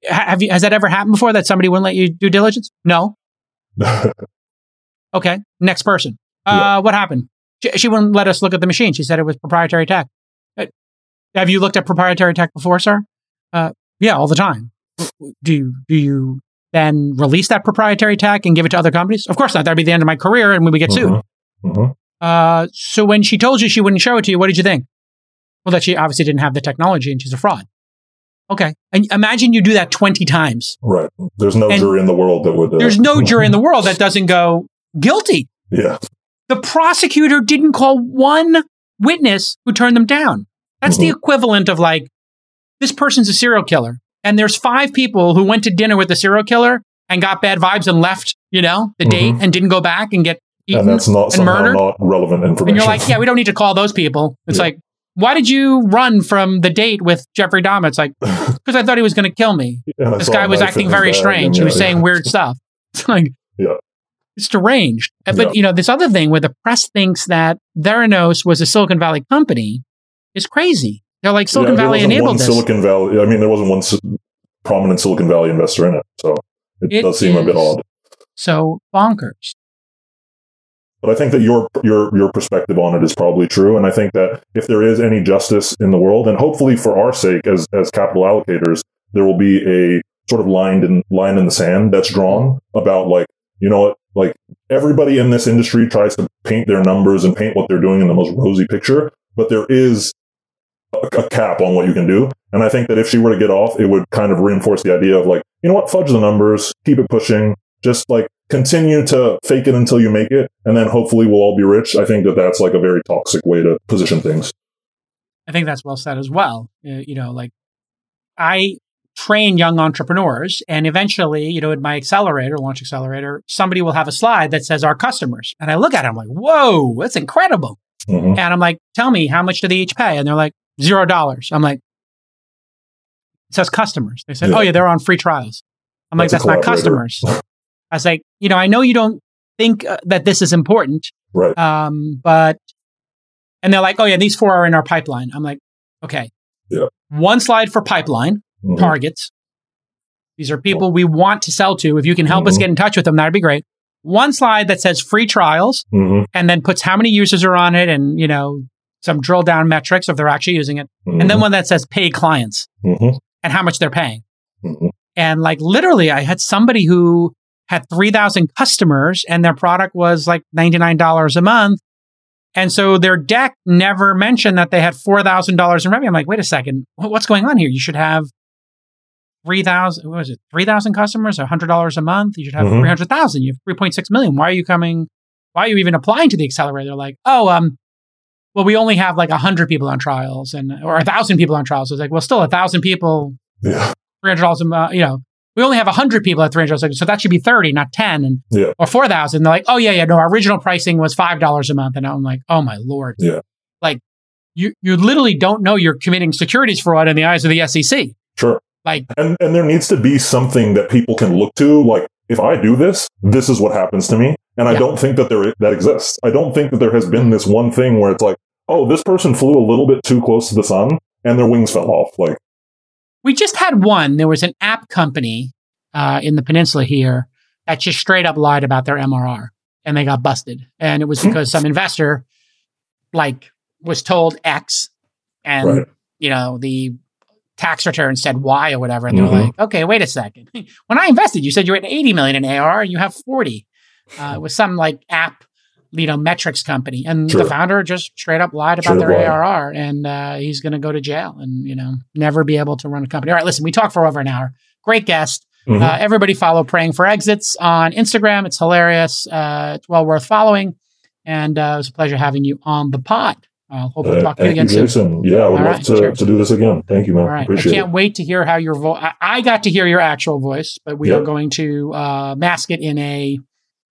Have you, has that ever happened before, that somebody wouldn't let you do diligence? No. Okay. Next person. Uh, yeah. What happened? She, she wouldn't let us look at the machine. She said it was proprietary tech. Uh, have you looked at proprietary tech before, sir? Uh, yeah, all the time. Do you, do you then release that proprietary tech and give it to other companies? Of course not. That'd be the end of my career and we would get mm-hmm. sued. Mm-hmm. Uh, so when she told you she wouldn't show it to you, what did you think? Well, that she obviously didn't have the technology and she's a fraud. Okay. And imagine you do that twenty times. Right. There's no and jury in the world that would... Uh, there's no jury in the world that doesn't go guilty. Yeah. The prosecutor didn't call one witness who turned them down. That's mm-hmm. the equivalent of like, this person's a serial killer. And there's five people who went to dinner with the serial killer and got bad vibes and left, you know, the mm-hmm. date and didn't go back and get... And that's not somehow not relevant information. And you're like, yeah, we don't need to call those people. It's yeah. like, why did you run from the date with Jeffrey Dahmer? It's like, because I thought he was going to kill me. Yeah, this guy was acting very strange. Yeah, he was yeah. saying weird stuff. It's like, yeah. it's deranged. But, yeah. you know, this other thing where the press thinks that Theranos was a Silicon Valley company is crazy. They're like, Silicon yeah, Valley enabled this. Silicon Valley, I mean, there wasn't one si- prominent Silicon Valley investor in it. So it, it does seem a bit odd. So bonkers. But I think that your your your perspective on it is probably true, and I think that if there is any justice in the world, and hopefully for our sake as as capital allocators, there will be a sort of line in line in the sand that's drawn about, like, you know what, like, everybody in this industry tries to paint their numbers and paint what they're doing in the most rosy picture, but there is a, a cap on what you can do. And I think that if she were to get off, it would kind of reinforce the idea of, like, you know what, fudge the numbers, keep it pushing, just like continue to fake it until you make it, and then hopefully we'll all be rich. I think that that's like a very toxic way to position things. I think that's well said as well. Uh, you know, like, I train young entrepreneurs, and eventually, you know, in my accelerator, launch accelerator, somebody will have a slide that says our customers. And I look at it, I'm like, whoa, that's incredible. Mm-hmm. And I'm like, tell me, how much do they each pay? And they're like, zero dollars. I'm like, it says customers. They said, yeah. oh yeah, they're on free trials. I'm that's like, that's not customers. I was like, you know, I know you don't think uh, that this is important, right? Um, but, and they're like, oh yeah, these four are in our pipeline. I'm like, okay, yeah. One slide for pipeline mm-hmm. targets. These are people we want to sell to. If you can help mm-hmm. us get in touch with them, that'd be great. One slide that says free trials mm-hmm. and then puts how many users are on it and, you know, some drill down metrics if they're actually using it. Mm-hmm. And then one that says pay clients mm-hmm. and how much they're paying. Mm-hmm. And like literally, I had somebody who had three thousand customers and their product was like ninety-nine dollars a month. And so their deck never mentioned that they had four thousand dollars in revenue. I'm like, wait a second, what's going on here? You should have three thousand, what was it? three thousand customers, one hundred dollars a month. You should have mm-hmm. three hundred thousand. You have three point six million. Why are you coming? Why are you even applying to the accelerator? They're like, oh, um, well, we only have like one hundred people on trials and, or one thousand people on trials. So it's like, well, still one thousand people, yeah. three hundred dollars a month, you know. We only have one hundred people at three hundred dollars, so that should be thirty, not ten, and yeah. or four thousand. They're like, oh, yeah, yeah, no, our original pricing was five dollars a month. And I'm like, oh, my Lord. Yeah. Like, you you literally don't know you're committing securities fraud in the eyes of the S E C. Sure. Like, and, and there needs to be something that people can look to. Like, if I do this, this is what happens to me. And I yeah. don't think that there that exists. I don't think that there has been this one thing where it's like, oh, this person flew a little bit too close to the sun and their wings fell off. Like, we just had one. There was an app company uh, in the peninsula here that just straight up lied about their M R R, and they got busted. And it was because some investor, like, was told X, and right. you know the tax return said Y or whatever. And they're mm-hmm. like, "Okay, wait a second. When I invested, you said you had eighty million in A R R, and you have forty. Uh, it was some like app, you know, metrics company, and sure. the founder just straight up lied about straight their lie. A R R, and uh, he's going to go to jail and, you know, never be able to run a company. All right, listen, we talked for over an hour. Great guest. Mm-hmm. Uh, everybody follow Praying for Exits on Instagram. It's hilarious. Uh, it's well worth following. And uh, it was a pleasure having you on the pod. I uh, hope we'll uh, talk to you again you, soon. Jason. Yeah, I would All love right, to, to do this again. Thank you, man. Right. Appreciate it. I can't it. wait to hear how your voice, I-, I got to hear your actual voice, but we yep. are going to uh, mask it in a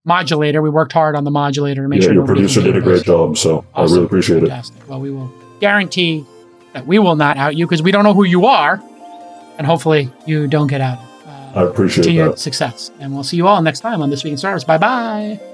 modulator. We worked hard on the modulator to make yeah, sure your producer did a great job, so awesome. I really appreciate Fantastic. it. Well, we will guarantee that we will not out you because we don't know who you are, and hopefully you don't get out. Uh, I appreciate continued that. Success, and we'll see you all next time on This Week in Startups. Bye bye.